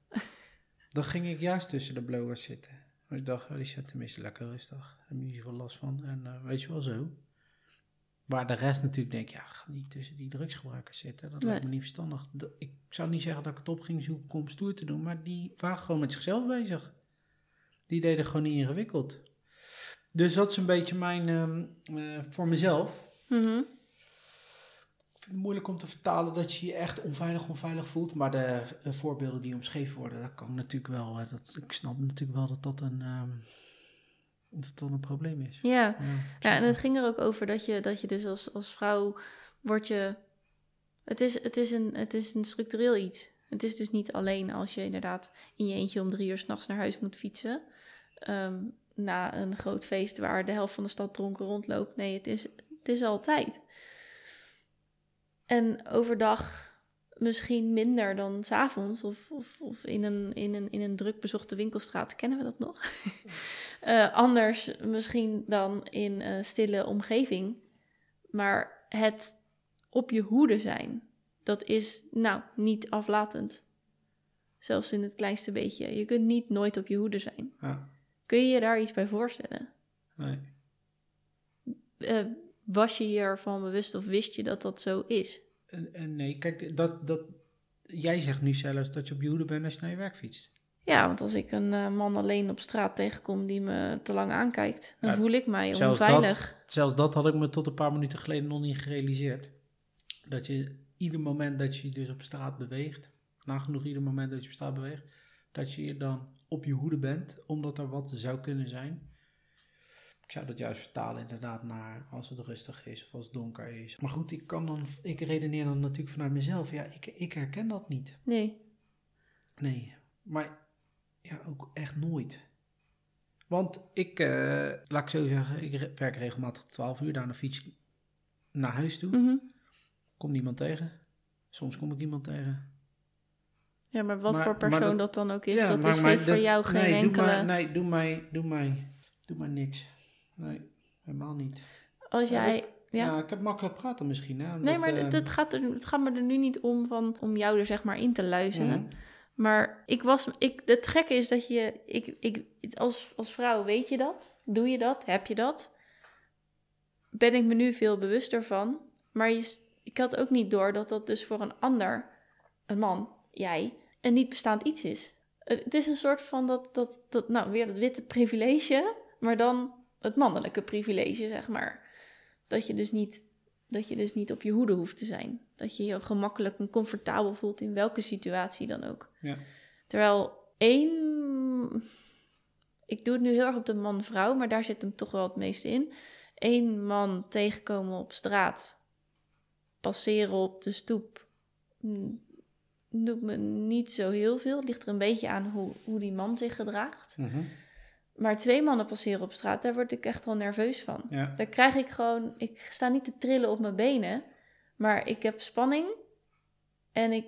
Dan ging ik juist tussen de blowers zitten. Dus ik dacht, oh, die zijn tenminste lekker rustig. Daar heb ik niet zoveel last van. En uh, weet je wel zo. Waar de rest natuurlijk denkt, ja, ga niet tussen die drugsgebruikers zitten. Dat nee. lijkt me niet verstandig. Ik zou niet zeggen dat ik het op ging zoeken om stoer te doen. Maar die waren gewoon met zichzelf bezig. Die deden gewoon niet ingewikkeld. Dus dat is een beetje mijn, uh, uh, voor mezelf. Mm-hmm. Ik vind het moeilijk om te vertalen dat je je echt onveilig, onveilig voelt. Maar de uh, voorbeelden die omschreven worden, dat kan natuurlijk wel. Uh, dat, ik snap natuurlijk wel dat dat een... Uh, dat dat een probleem is. Ja, ja, ja, en het ging er ook over dat je, dat je dus als, als vrouw wordt je... Het is, het, is een, het is een structureel iets. Het is dus niet alleen als je inderdaad in je eentje om drie uur 's nachts naar huis moet fietsen. Um, na een groot feest waar de helft van de stad dronken rondloopt. Nee, het is, het is altijd. En overdag misschien minder dan 's avonds of, of, of in, een, in, een, in een druk bezochte winkelstraat. Kennen we dat nog? uh, anders misschien dan in een stille omgeving. Maar het op je hoede zijn, dat is nou niet aflatend. Zelfs in het kleinste beetje. Je kunt niet nooit op je hoede zijn. Ja. Kun je je daar iets bij voorstellen? Nee. Uh, was je je ervan bewust of wist je dat dat zo is? Nee, kijk, dat, dat, jij zegt nu zelfs dat je op je hoede bent als je naar je werk fietst. Ja, want als ik een uh, man alleen op straat tegenkom die me te lang aankijkt, dan ja, voel ik mij zelfs onveilig. Dat, zelfs dat had ik me tot een paar minuten geleden nog niet gerealiseerd. Dat je ieder moment dat je dus op straat beweegt, nagenoeg ieder moment dat je op straat beweegt, dat je dan op je hoede bent, omdat er wat zou kunnen zijn. Ik zou dat juist vertalen inderdaad naar als het rustig is of als het donker is. Maar goed, ik kan dan, ik redeneer dan natuurlijk vanuit mezelf. Ja, ik, ik herken dat niet. Nee. Nee, maar ja, ook echt nooit. Want ik, uh, laat ik zo zeggen, ik re- werk regelmatig tot twaalf uur, daarna fiets ik naar huis toe. Mm-hmm. Kom niemand tegen. Soms kom ik iemand tegen. Ja, maar wat maar, voor persoon dat, dat dan ook is, ja, dat maar, is maar, voor dat, jou geen nee, enkele... Doe maar, nee, doe mij, doe mij, doe mij niks. Nee, helemaal niet. Als jij... Ja, ik, ja. Nou, ik heb makkelijk praten misschien. Hè, omdat, nee, maar uh, dat gaat er, het gaat me er nu niet om van, om jou er zeg maar in te luisteren. Mm-hmm. Maar ik was... Ik, het gekke is dat je... Ik, ik, als, als vrouw weet je dat. Doe je dat. Heb je dat. Ben ik me nu veel bewuster van. Maar je, ik had ook niet door dat dat dus voor een ander, een man, jij, een niet bestaand iets is. Het is een soort van dat... dat, dat nou, weer dat witte privilege. Maar dan... Het mannelijke privilege, zeg maar. Dat je, dus niet, dat je dus niet op je hoede hoeft te zijn. Dat je je heel gemakkelijk en comfortabel voelt in welke situatie dan ook. Ja. Terwijl één... Ik doe het nu heel erg op de man-vrouw, maar daar zit hem toch wel het meeste in. Eén man tegenkomen op straat. Passeren op de stoep. Doet me niet zo heel veel. Het ligt er een beetje aan hoe, hoe die man zich gedraagt. Mm-hmm. Maar twee mannen passeren op straat, daar word ik echt al nerveus van. Ja. Daar krijg ik gewoon... Ik sta niet te trillen op mijn benen, maar ik heb spanning. En ik,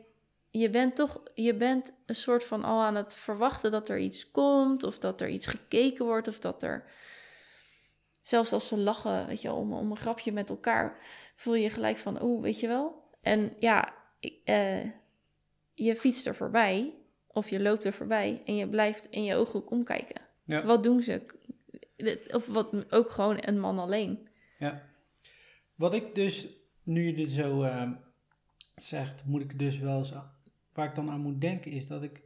je bent toch... Je bent een soort van al aan het verwachten dat er iets komt, of dat er iets gekeken wordt, of dat er... Zelfs als ze lachen, weet je, om, om een grapje met elkaar, voel je gelijk van, oeh, weet je wel? En ja, ik, eh, je fietst er voorbij, of je loopt er voorbij, en je blijft in je ooghoek omkijken. Ja. Wat doen ze? Of wat, ook gewoon een man alleen. Ja. Wat ik dus, nu je dit zo uh, zegt, moet ik dus wel eens... Waar ik dan aan moet denken is dat ik...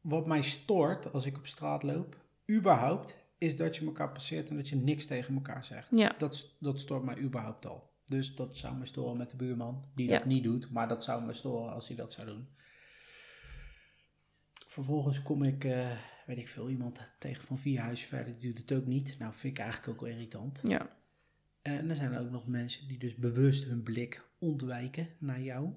Wat mij stoort als ik op straat loop, überhaupt, is dat je elkaar passeert en dat je niks tegen elkaar zegt. Ja. Dat, dat stoort mij überhaupt al. Dus dat zou me storen met de buurman, die ja. dat niet doet. Maar dat zou me storen als hij dat zou doen. Vervolgens kom ik... Uh, weet ik veel, iemand tegen van vier huizen verder, die doet het ook niet. Nou, vind ik eigenlijk ook wel irritant. Ja. En er zijn ook nog mensen die dus bewust hun blik ontwijken naar jou.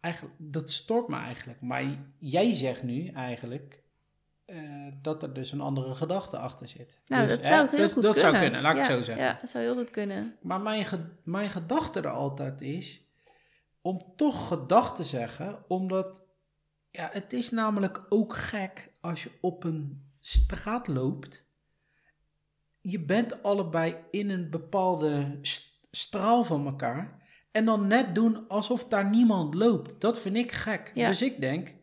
Eigenlijk, dat stoort me eigenlijk. Maar jij zegt nu eigenlijk uh, dat er dus een andere gedachte achter zit. Nou, dus, dat zou hè, heel dat, goed dat kunnen. Dat zou kunnen, laat ik ja, het zo zeggen. Ja, dat zou heel goed kunnen. Maar mijn, mijn gedachte er altijd is om toch gedachte te zeggen, omdat... Ja, het is namelijk ook gek als je op een straat loopt. Je bent allebei in een bepaalde st- straal van elkaar. En dan net doen alsof daar niemand loopt. Dat vind ik gek. Ja. Dus ik denk,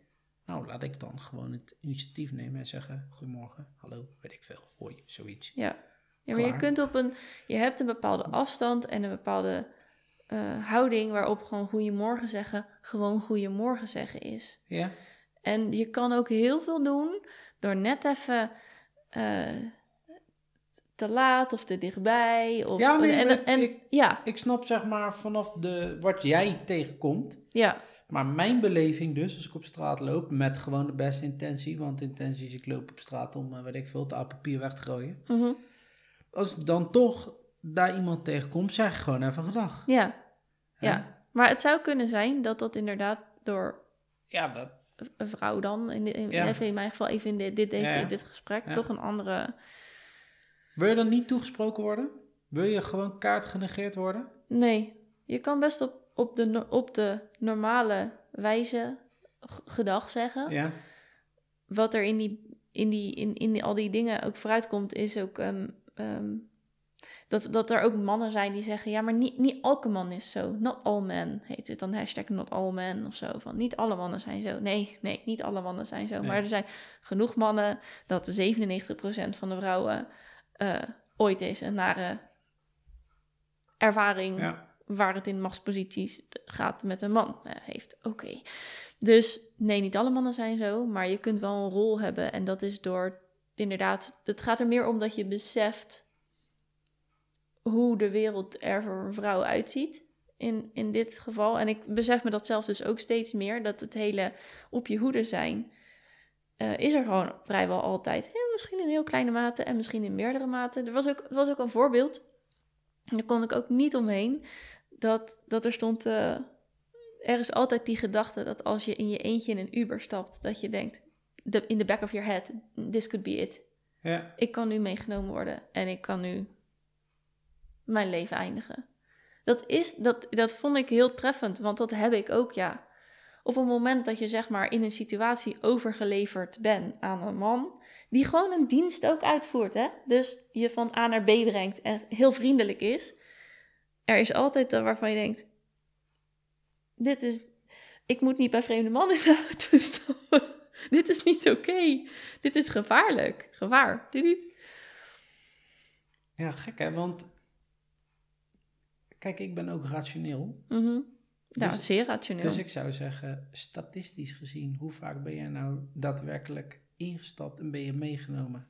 nou laat ik dan gewoon het initiatief nemen en zeggen... Goedemorgen, hallo, weet ik veel, hoi, zoiets. Ja, ja maar Klaar. je kunt op een... Je hebt een bepaalde afstand en een bepaalde uh, houding... waarop gewoon goedemorgen zeggen, gewoon goedemorgen zeggen is. Ja. En je kan ook heel veel doen door net even uh, te laat of te dichtbij. Of, ja, nee, en, ik, en, ik, ja. ik snap zeg maar vanaf de, wat jij tegenkomt. Ja. Maar mijn beleving dus, als ik op straat loop, met gewoon de beste intentie. Want de intentie is, ik loop op straat om, uh, weet ik veel, te oud papier weg te gooien. Mm-hmm. Als ik dan toch daar iemand tegenkomt, zeg ik gewoon even gedag. Ja. Hè? Ja, maar het zou kunnen zijn dat dat inderdaad door... Ja, dat... Een vrouw dan, in, de, in, ja. even in mijn geval, even in dit, dit, deze, ja, ja. dit gesprek, ja. toch een andere... Wil je dan niet toegesproken worden? Wil je gewoon kaart genegeerd worden? Nee, je kan best op, op, de, op de normale wijze g- gedag zeggen. Ja. Wat er in, die, in, die, in, in die, al die dingen ook vooruitkomt, is ook um, um, dat, dat er ook mannen zijn die zeggen... Ja, maar niet, niet elke man is zo. Not all men heet het dan, hashtag not all men of zo. Van, niet alle mannen zijn zo. Nee, nee, niet alle mannen zijn zo. Nee. Maar er zijn genoeg mannen dat zevenennegentig procent van de vrouwen... Uh, ooit is een nare ervaring... Ja. Waar het in machtsposities gaat met een man uh, heeft. Oké. Okay. Dus nee, niet alle mannen zijn zo... maar je kunt wel een rol hebben... en dat is door inderdaad... het gaat er meer om dat je beseft... hoe de wereld er voor een vrouw uitziet... in, in dit geval. En ik besef me dat zelf dus ook steeds meer... dat het hele op je hoede zijn... Uh, is er gewoon vrijwel altijd. Ja, misschien in heel kleine mate en misschien in meerdere mate. Er was ook, er was ook een voorbeeld. En daar kon ik ook niet omheen. Dat, dat er stond... Uh, er is altijd die gedachte dat als je in je eentje in een Uber stapt... dat je denkt, the, in the back of your head, this could be it. Ja. Ik kan nu meegenomen worden en ik kan nu mijn leven eindigen. Dat, is, dat, dat vond ik heel treffend, want dat heb ik ook, ja. Op het moment dat je zeg maar in een situatie overgeleverd bent aan een man... die gewoon een dienst ook uitvoert, hè? Dus je van A naar B brengt en heel vriendelijk is. Er is altijd dat waarvan je denkt... dit is... ik moet niet bij vreemde mannen in de auto stappen. Dit is niet oké. Okay. Dit is gevaarlijk. Gevaar. Ja, gek hè, want... kijk, ik ben ook rationeel. Mhm. Ja, dus, zeer rationeel. Dus ik zou zeggen, statistisch gezien, hoe vaak ben jij nou daadwerkelijk ingestapt en ben je meegenomen?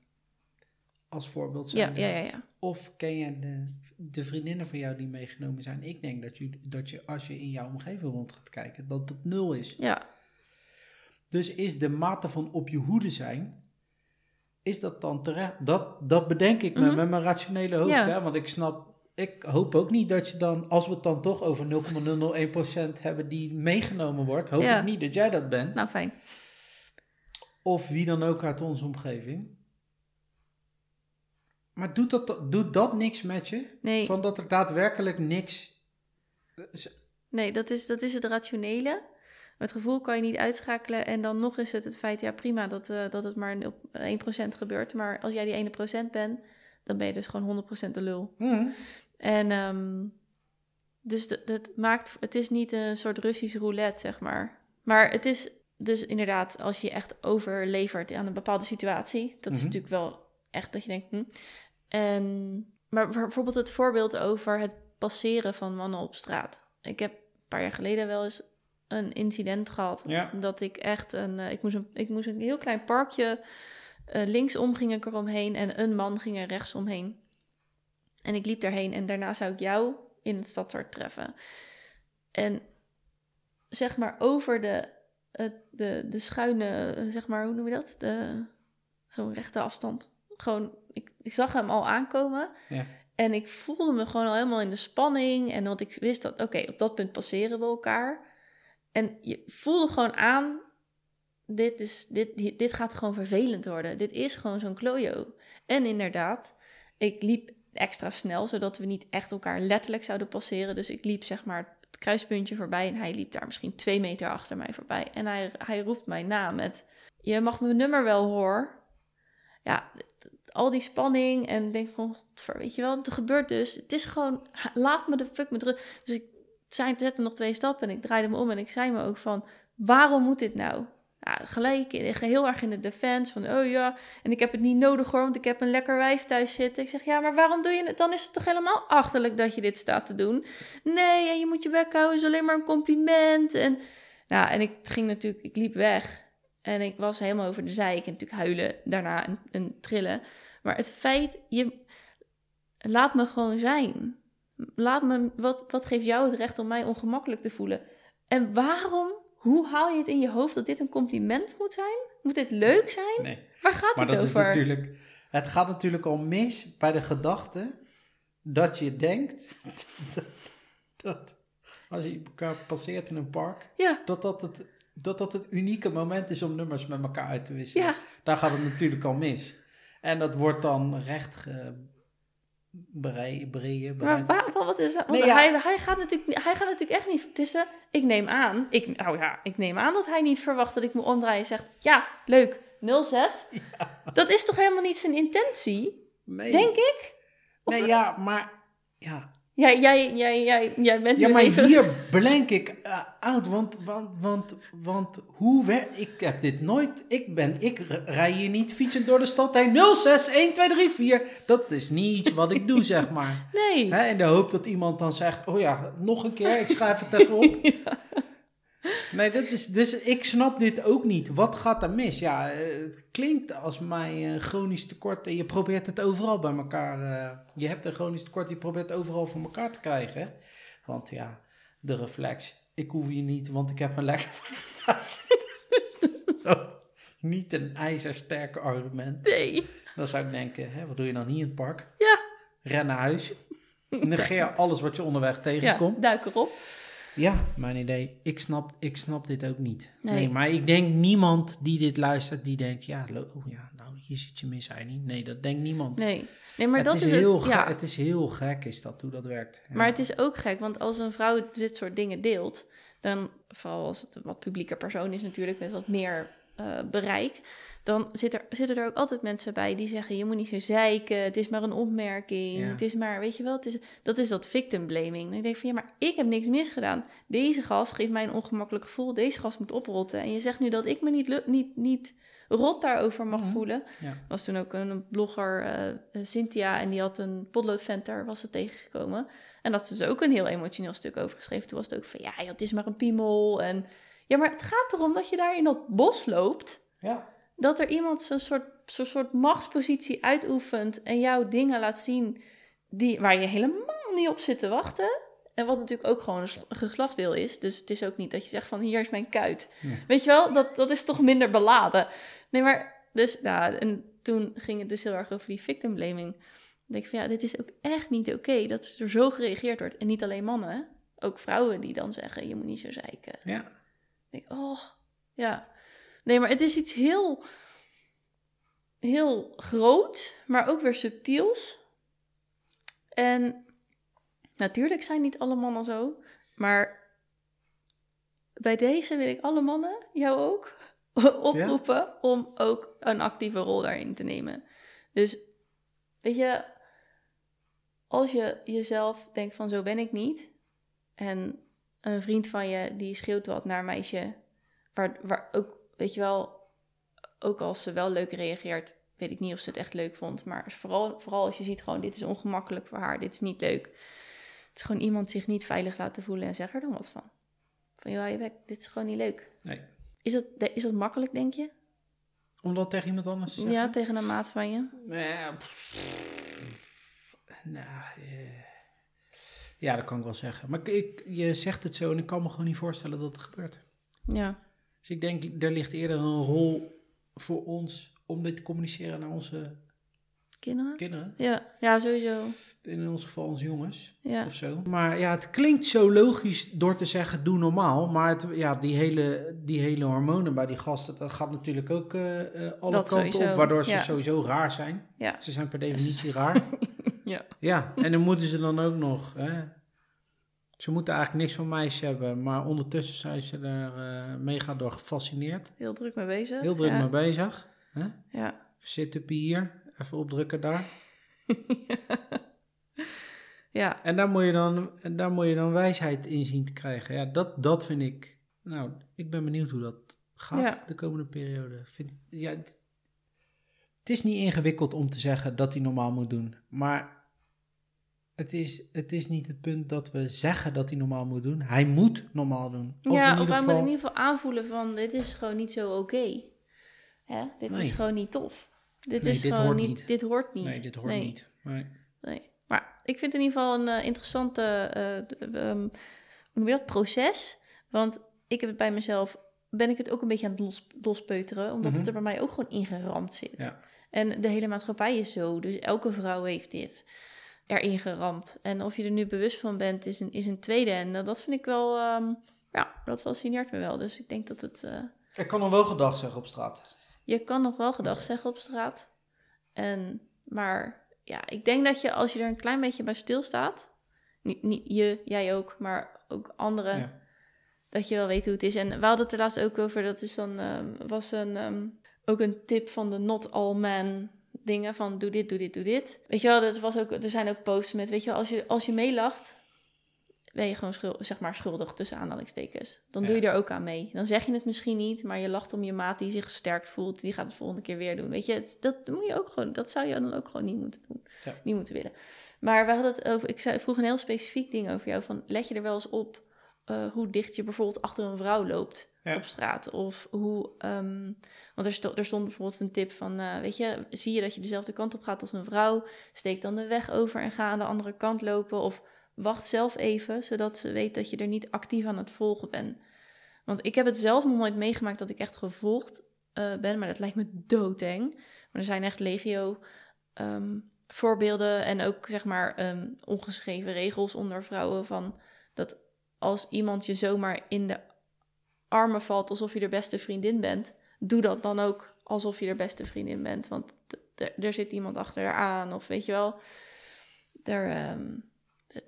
Als voorbeeld zijn. Ja, ja, ja, ja. Of ken jij de, de vriendinnen van jou die meegenomen zijn? Ik denk dat je, dat je als je in jouw omgeving rond gaat kijken, dat dat nul is. Ja. Dus is de mate van op je hoede zijn, is dat dan terecht? Dat, dat bedenk ik mm-hmm. met, met mijn rationele hoofd, ja. hè? Want ik snap... Ik hoop ook niet dat je dan, als we het dan toch over nul komma nul nul één procent hebben die meegenomen wordt, hoop ja. ik niet dat jij dat bent. Nou, fijn. Of wie dan ook uit onze omgeving. Maar doet dat, doet dat niks met je? Nee. Van dat er daadwerkelijk niks... Nee, dat is, dat is het rationele. Het gevoel kan je niet uitschakelen. En dan nog is het het feit, ja prima, dat, uh, dat het maar op één procent gebeurt. Maar als jij die ene procent bent... dan ben je dus gewoon honderd procent de lul. Mm. En um, dus dat, dat maakt... Het is niet een soort Russisch roulette, zeg maar. Maar het is dus inderdaad... als je echt overlevert aan een bepaalde situatie... dat mm-hmm. is natuurlijk wel echt dat je denkt... Hm. En, maar bijvoorbeeld het voorbeeld over het passeren van mannen op straat. Ik heb een paar jaar geleden wel eens een incident gehad... Ja. dat ik echt een... Ik moest een, ik moest een heel klein parkje... Uh, linksom ging ik eromheen en een man ging er rechtsomheen. En ik liep daarheen en daarna zou ik jou in het stadsart treffen. En zeg maar over de, uh, de, de schuine, uh, zeg maar, hoe noem je dat? De, zo'n rechte afstand. Gewoon, ik, ik zag hem al aankomen. Ja. En ik voelde me gewoon al helemaal in de spanning. En want ik wist dat, oké, okay, op dat punt passeren we elkaar. En je voelde gewoon aan... Dit, is, dit, dit gaat gewoon vervelend worden. Dit is gewoon zo'n klojo. En inderdaad, ik liep extra snel... zodat we niet echt elkaar letterlijk zouden passeren. Dus ik liep zeg maar het kruispuntje voorbij... en hij liep daar misschien twee meter achter mij voorbij. En hij, hij roept mij na met... je mag mijn nummer wel, hoor. Ja, al die spanning en denk van... Godver, weet je wel, het gebeurt dus. Het is gewoon, laat me de fuck met rust. Dus ik zei, zette nog twee stappen en ik draaide me om... en ik zei me ook van, waarom moet dit nou... Ja, gelijk, heel erg in de defense van, oh ja, en ik heb het niet nodig hoor, want ik heb een lekker wijf thuis zitten. Ik zeg, ja, maar waarom doe je het? Dan is het toch helemaal achterlijk dat je dit staat te doen? Nee, en je moet je bek houden, is alleen maar een compliment. En, nou, en ik ging natuurlijk, ik liep weg en ik was helemaal over de zeik en natuurlijk huilen daarna en, en trillen. Maar het feit, je, Laat me gewoon zijn. Laat me, wat, wat geeft jou het recht om mij ongemakkelijk te voelen? En waarom, hoe haal je het in je hoofd dat dit een compliment moet zijn? Moet dit leuk zijn? Nee. Waar gaat maar het dat over? Is natuurlijk, het gaat natuurlijk al mis bij de gedachte dat je denkt dat, dat als je elkaar passeert in een park, ja. dat, dat, het, dat dat het unieke moment is om nummers met elkaar uit te wisselen. Ja. Daar gaat het natuurlijk al mis. En dat wordt dan recht ge... Breien, breien, breien. Maar waar, wat is dat? Nee, ja. hij, hij, gaat natuurlijk, hij gaat natuurlijk echt niet... Tussen, ik neem aan... Ik, nou ja, ik neem aan dat hij niet verwacht dat ik me omdraai en zeg... Ja, leuk, nul zes. Ja. Dat is toch helemaal niet zijn intentie? Nee. Denk ik? Of, nee, ja, maar... Ja. Jij, jij, jij, jij, jij bent ja, maar even... hier blank ik uh, uit, want, want, want, want hoe... We, ik heb dit nooit... Ik, ben, ik rij hier niet fietsend door de stad heen. nul zes een twee drie vier. Dat is niet iets wat ik doe, zeg maar. Nee. Hè, in de hoop dat iemand dan zegt... Oh ja, nog een keer, ik schrijf het even op. Ja. Nee, dat is... Dus ik snap dit ook niet. Wat gaat er mis? Ja, het klinkt als mijn chronisch tekort... Je probeert het overal bij elkaar... Uh, je hebt een chronisch tekort, je probeert het overal voor elkaar te krijgen. Hè? Want ja, de reflex. Ik hoef je niet, want ik heb een lekker vijf thuis. Niet een ijzersterke argument. Nee. Dan zou ik denken, hè, wat doe je dan hier in het park? Ja. Ren naar huis. Negeer alles wat je onderweg tegenkomt. Ja, duik erop. Ja, mijn idee. Ik snap, ik snap dit ook niet. Nee. nee, maar ik denk niemand die dit luistert, die denkt, ja, oh ja, nou, hier zit je mis, Eileen. Nee, dat denkt niemand. Nee, nee maar het dat is, is heel het, ja. ge- Het is heel gek, is dat, hoe dat werkt. Ja. Maar het is ook gek, want als een vrouw dit soort dingen deelt, dan, vooral als het een wat publieke persoon is natuurlijk, met wat meer uh, bereik, dan zit er, zitten er ook altijd mensen bij die zeggen, je moet niet zo zeiken, het is maar een opmerking, ja. het is maar, weet je wel, het is, dat is dat victim blaming. En ik denk van, ja, maar ik heb niks misgedaan. Deze gast geeft mij een ongemakkelijk gevoel, deze gast moet oprotten. En je zegt nu dat ik me niet, niet, niet rot daarover mag mm-hmm. voelen. Ja. Er was toen ook een blogger, uh, Cynthia, en die had een potloodvent, daar was ze tegengekomen. En dat is dus ook een heel emotioneel stuk over geschreven. Toen was het ook van, ja, het is maar een piemel. En, ja, maar het gaat erom dat je daar in dat bos loopt. Ja. Dat er iemand zo'n soort, zo'n soort machtspositie uitoefent en jou dingen laat zien die, waar je helemaal niet op zit te wachten. En wat natuurlijk ook gewoon een geslachtsdeel is. Dus het is ook niet dat je zegt van, hier is mijn kuit. Ja. Weet je wel, dat, dat is toch minder beladen. Nee, maar dus, nou, en toen ging het dus heel erg over die victim blaming. Dan denk ik van, ja, dit is ook echt niet oké okay, dat er zo gereageerd wordt. En niet alleen mannen, ook vrouwen die dan zeggen, je moet niet zo zeiken. Ja. Dan denk ik, oh, ja. Nee, maar het is iets heel, heel groot, maar ook weer subtiels. En natuurlijk zijn niet alle mannen zo, maar bij deze wil ik alle mannen, jou ook, oproepen ja. om ook een actieve rol daarin te nemen. Dus weet je, als je jezelf denkt van zo ben ik niet, en een vriend van je die schreeuwt wat naar een meisje, waar, waar ook... Weet je wel, ook als ze wel leuk reageert, weet ik niet of ze het echt leuk vond. Maar vooral, vooral als je ziet gewoon, dit is ongemakkelijk voor haar, dit is niet leuk. Het is gewoon iemand zich niet veilig laten voelen en zeg er dan wat van. Van, joh, je bek, dit is gewoon niet leuk. Nee. Is dat, is dat makkelijk, denk je? Om dat tegen iemand anders te zeggen? Ja, tegen een maat van je. Nou, nou ja, dat kan ik wel zeggen. Maar ik, je zegt het zo en ik kan me gewoon niet voorstellen dat het gebeurt. Ja. Dus ik denk, er ligt eerder een rol voor ons om dit te communiceren naar onze kinderen. kinderen. Ja. ja, sowieso. In ons geval onze jongens ja. of zo. Maar ja, het klinkt zo logisch door te zeggen, doe normaal. Maar het, ja, die, hele, die hele hormonen bij die gasten, dat gaat natuurlijk ook uh, alle dat kanten sowieso. Op. Waardoor ze ja. sowieso raar zijn. Ja. Ze zijn per definitie raar. ja. ja, en dan moeten ze dan ook nog... Hè, ze moeten eigenlijk niks van meisjes hebben, maar ondertussen zijn ze er uh, mega door gefascineerd. Heel druk mee bezig. Heel druk ja. mee bezig. Hè? Ja. Zitten hier, even opdrukken daar. ja. En daar moet je dan, daar moet je dan wijsheid in zien te krijgen. Ja, dat, dat vind ik. Nou, ik ben benieuwd hoe dat gaat ja. de komende periode. Vind, ja, het, het is niet ingewikkeld om te zeggen dat hij normaal moet doen, maar. Het is, het is niet het punt dat we zeggen dat hij normaal moet doen. Hij moet normaal doen. Of ja, in ieder of hij geval... moet in ieder geval aanvoelen van... dit is gewoon niet zo oké. Okay. Ja, dit nee. is gewoon niet tof. Dit, nee, is dit, gewoon hoort, niet, niet. dit hoort niet. Nee, dit hoort nee. niet. Nee. Nee. Maar ik vind het in ieder geval een uh, interessante uh, um, hoe noem je dat, proces. Want ik heb het bij mezelf, ben ik het ook een beetje aan het los, lospeuteren. Omdat mm-hmm. het er bij mij ook gewoon ingeramd zit. Ja. En de hele maatschappij is zo. Dus elke vrouw heeft dit erin geramd. En of je er nu bewust van bent, is een, is een tweede. En uh, dat vind ik wel, um, ja, dat fascineert me wel. Dus ik denk dat het... Uh, ik kan nog wel gedag zeggen op straat. Je kan nog wel gedag okay. zeggen op straat. En, maar ja, ik denk dat je als je er een klein beetje bij stilstaat, niet, niet je, jij ook, maar ook anderen, ja. dat je wel weet hoe het is. En we hadden het er laatst ook over, dat is dan, um, was een, um, ook een tip van de not all men dingen, van doe dit, doe dit, doe dit. Weet je wel, dat was ook, er zijn ook posts met, weet je wel, als je, als je meelacht, ben je gewoon schul, zeg maar schuldig, tussen aanhalingstekens. Dan ja. doe je er ook aan mee. Dan zeg je het misschien niet, maar je lacht om je maat die zich gesterkt voelt. Die gaat het de volgende keer weer doen. Weet je, het, dat moet je ook gewoon, dat zou je dan ook gewoon niet moeten doen. Ja. Niet moeten willen. Maar we hadden het over, ik zei, vroeg een heel specifiek ding over jou. Van, let je er wel eens op uh, hoe dicht je bijvoorbeeld achter een vrouw loopt ja. op straat? Of hoe, um, want er stond, er stond bijvoorbeeld een tip van, uh, weet je, zie je dat je dezelfde kant op gaat als een vrouw? Steek dan de weg over en ga aan de andere kant lopen. Of wacht zelf even, zodat ze weet dat je er niet actief aan het volgen bent. Want ik heb het zelf nog nooit meegemaakt dat ik echt gevolgd uh, ben. Maar dat lijkt me doodeng. Maar er zijn echt legio um, voorbeelden en ook zeg maar um, ongeschreven regels onder vrouwen. Van dat als iemand je zomaar in de armen valt alsof je de beste vriendin bent. Doe dat dan ook alsof je de beste vriendin bent. Want d- d- er zit iemand achter haar aan of weet je wel. Er... Um,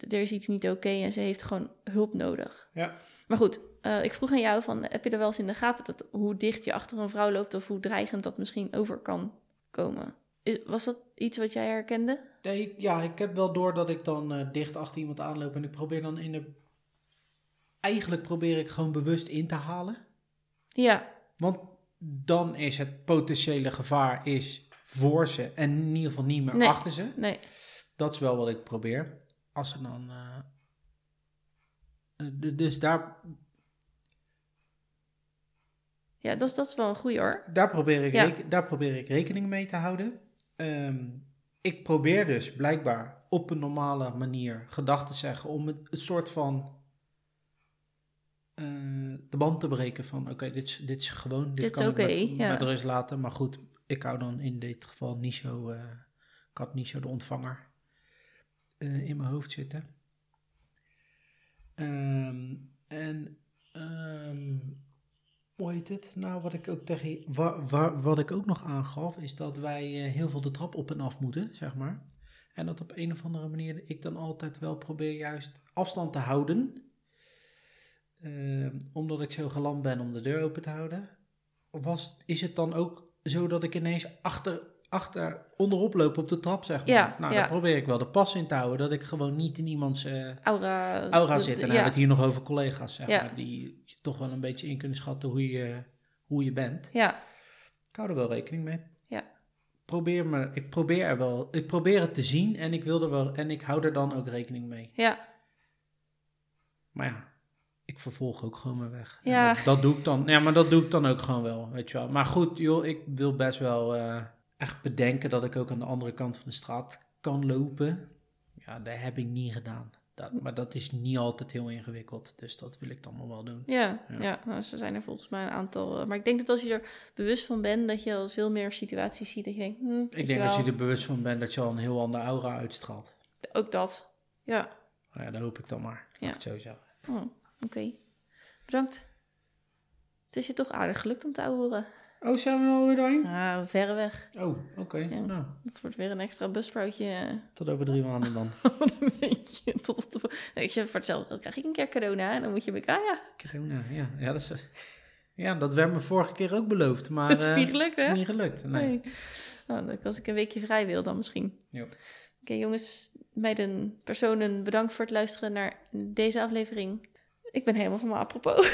er is iets niet oké okay en ze heeft gewoon hulp nodig. Ja. Maar goed, uh, ik vroeg aan jou van, heb je er wel eens in de gaten dat hoe dicht je achter een vrouw loopt of hoe dreigend dat misschien over kan komen? Is, was dat iets wat jij herkende? Nee, ik, ja, ik heb wel door dat ik dan uh, dicht achter iemand aanloop en ik probeer dan in de... Eigenlijk probeer ik gewoon bewust in te halen. Ja. Want dan is het potentiële gevaar is voor ze en in ieder geval niet meer nee. achter ze. Nee. Dat is wel wat ik probeer. Als ze dan... Uh, dus daar... Ja, dat is, dat is wel een goeie hoor. Daar probeer ik, ja. reken, daar probeer ik rekening mee te houden. Um, ik probeer dus blijkbaar op een normale manier gedag te zeggen om een, een soort van uh, de band te breken van oké, okay, dit, dit is gewoon... Dit, dit kan okay, ik met, ja. met de rust laten. Maar goed, ik hou dan in dit geval niet zo... Uh, ik had niet zo de ontvanger in mijn hoofd zitten. Um, en um, hoe heet het? Nou, wat ik ook tegen je, wa, wa, wat ik ook nog aangaf, is dat wij uh, heel veel de trap op en af moeten, zeg maar. En dat op een of andere manier ik dan altijd wel probeer juist afstand te houden. Um, omdat ik zo geland ben om de deur open te houden. Was, is het dan ook zo dat ik ineens achter... achter, onderop lopen op de trap, zeg maar. Ja, nou, ja. daar probeer ik wel de pas in te houden, dat ik gewoon niet in iemands uh, aura, aura zit. En dan ja. hebben we het hier nog over collega's, zeg ja. maar, die je toch wel een beetje in kunnen schatten hoe je, hoe je bent. Ja. Ik hou er wel rekening mee. Ja. Probeer me, ik probeer er wel, ik probeer het te zien en ik wil er wel, en ik hou er dan ook rekening mee. Ja. Maar ja, ik vervolg ook gewoon mijn weg. Ja. Dat, dat doe ik dan, ja, maar dat doe ik dan ook gewoon wel, weet je wel. Maar goed, joh, ik wil best wel... Uh, echt bedenken dat ik ook aan de andere kant van de straat kan lopen. Ja, dat heb ik niet gedaan. Dat, maar dat is niet altijd heel ingewikkeld. Dus dat wil ik dan nog wel doen. Ja, ja. ja nou, ze zijn er volgens mij een aantal. Uh, maar ik denk dat als je er bewust van bent, dat je al veel meer situaties ziet dat je denkt... Hm, ik denk als je er bewust van bent, dat je al een heel andere aura uitstraalt. Ook dat, ja. Nou ja, dat hoop ik dan maar. Ja. Mag ik zo zeggen. Oh, oké. Okay. Bedankt. Het is je toch aardig gelukt om te ouweren. Oh, zijn we er alweer doorheen? Ah, verre weg. Oh, oké. Okay. Ja, nou. Dat wordt weer een extra busbroodje. Tot over drie maanden dan. Een beetje. Tot, tot, weet je, voor hetzelfde geld krijg ik een keer corona en dan moet je bij Gaia. Corona, ja. Ja, dat, is, ja, dat werd me vorige keer ook beloofd, maar... Het is niet gelukt, hè? Het is niet gelukt, nee. nee. Nou, dan, als ik een weekje vrij wil dan misschien. Oké, okay, jongens, meiden, personen, bedankt voor het luisteren naar deze aflevering. Ik ben helemaal van me apropos.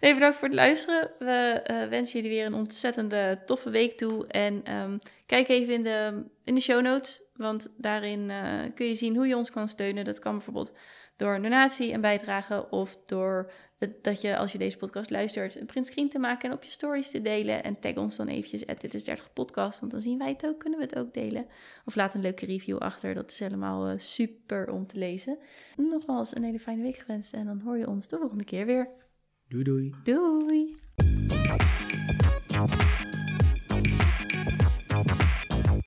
Nee, bedankt voor het luisteren. We uh, wensen jullie weer een ontzettende toffe week toe. En um, kijk even in de, in de show notes. Want daarin uh, kun je zien hoe je ons kan steunen. Dat kan bijvoorbeeld door een donatie en bijdrage of door het, dat je als je deze podcast luistert een printscreen te maken en op je stories te delen. En tag ons dan eventjes at Dit is dertig podcast, want dan zien wij het ook, kunnen we het ook delen. Of laat een leuke review achter, dat is helemaal uh, super om te lezen. Nogmaals een hele fijne week gewenst en dan hoor je ons de volgende keer weer. Doei doei. Doei.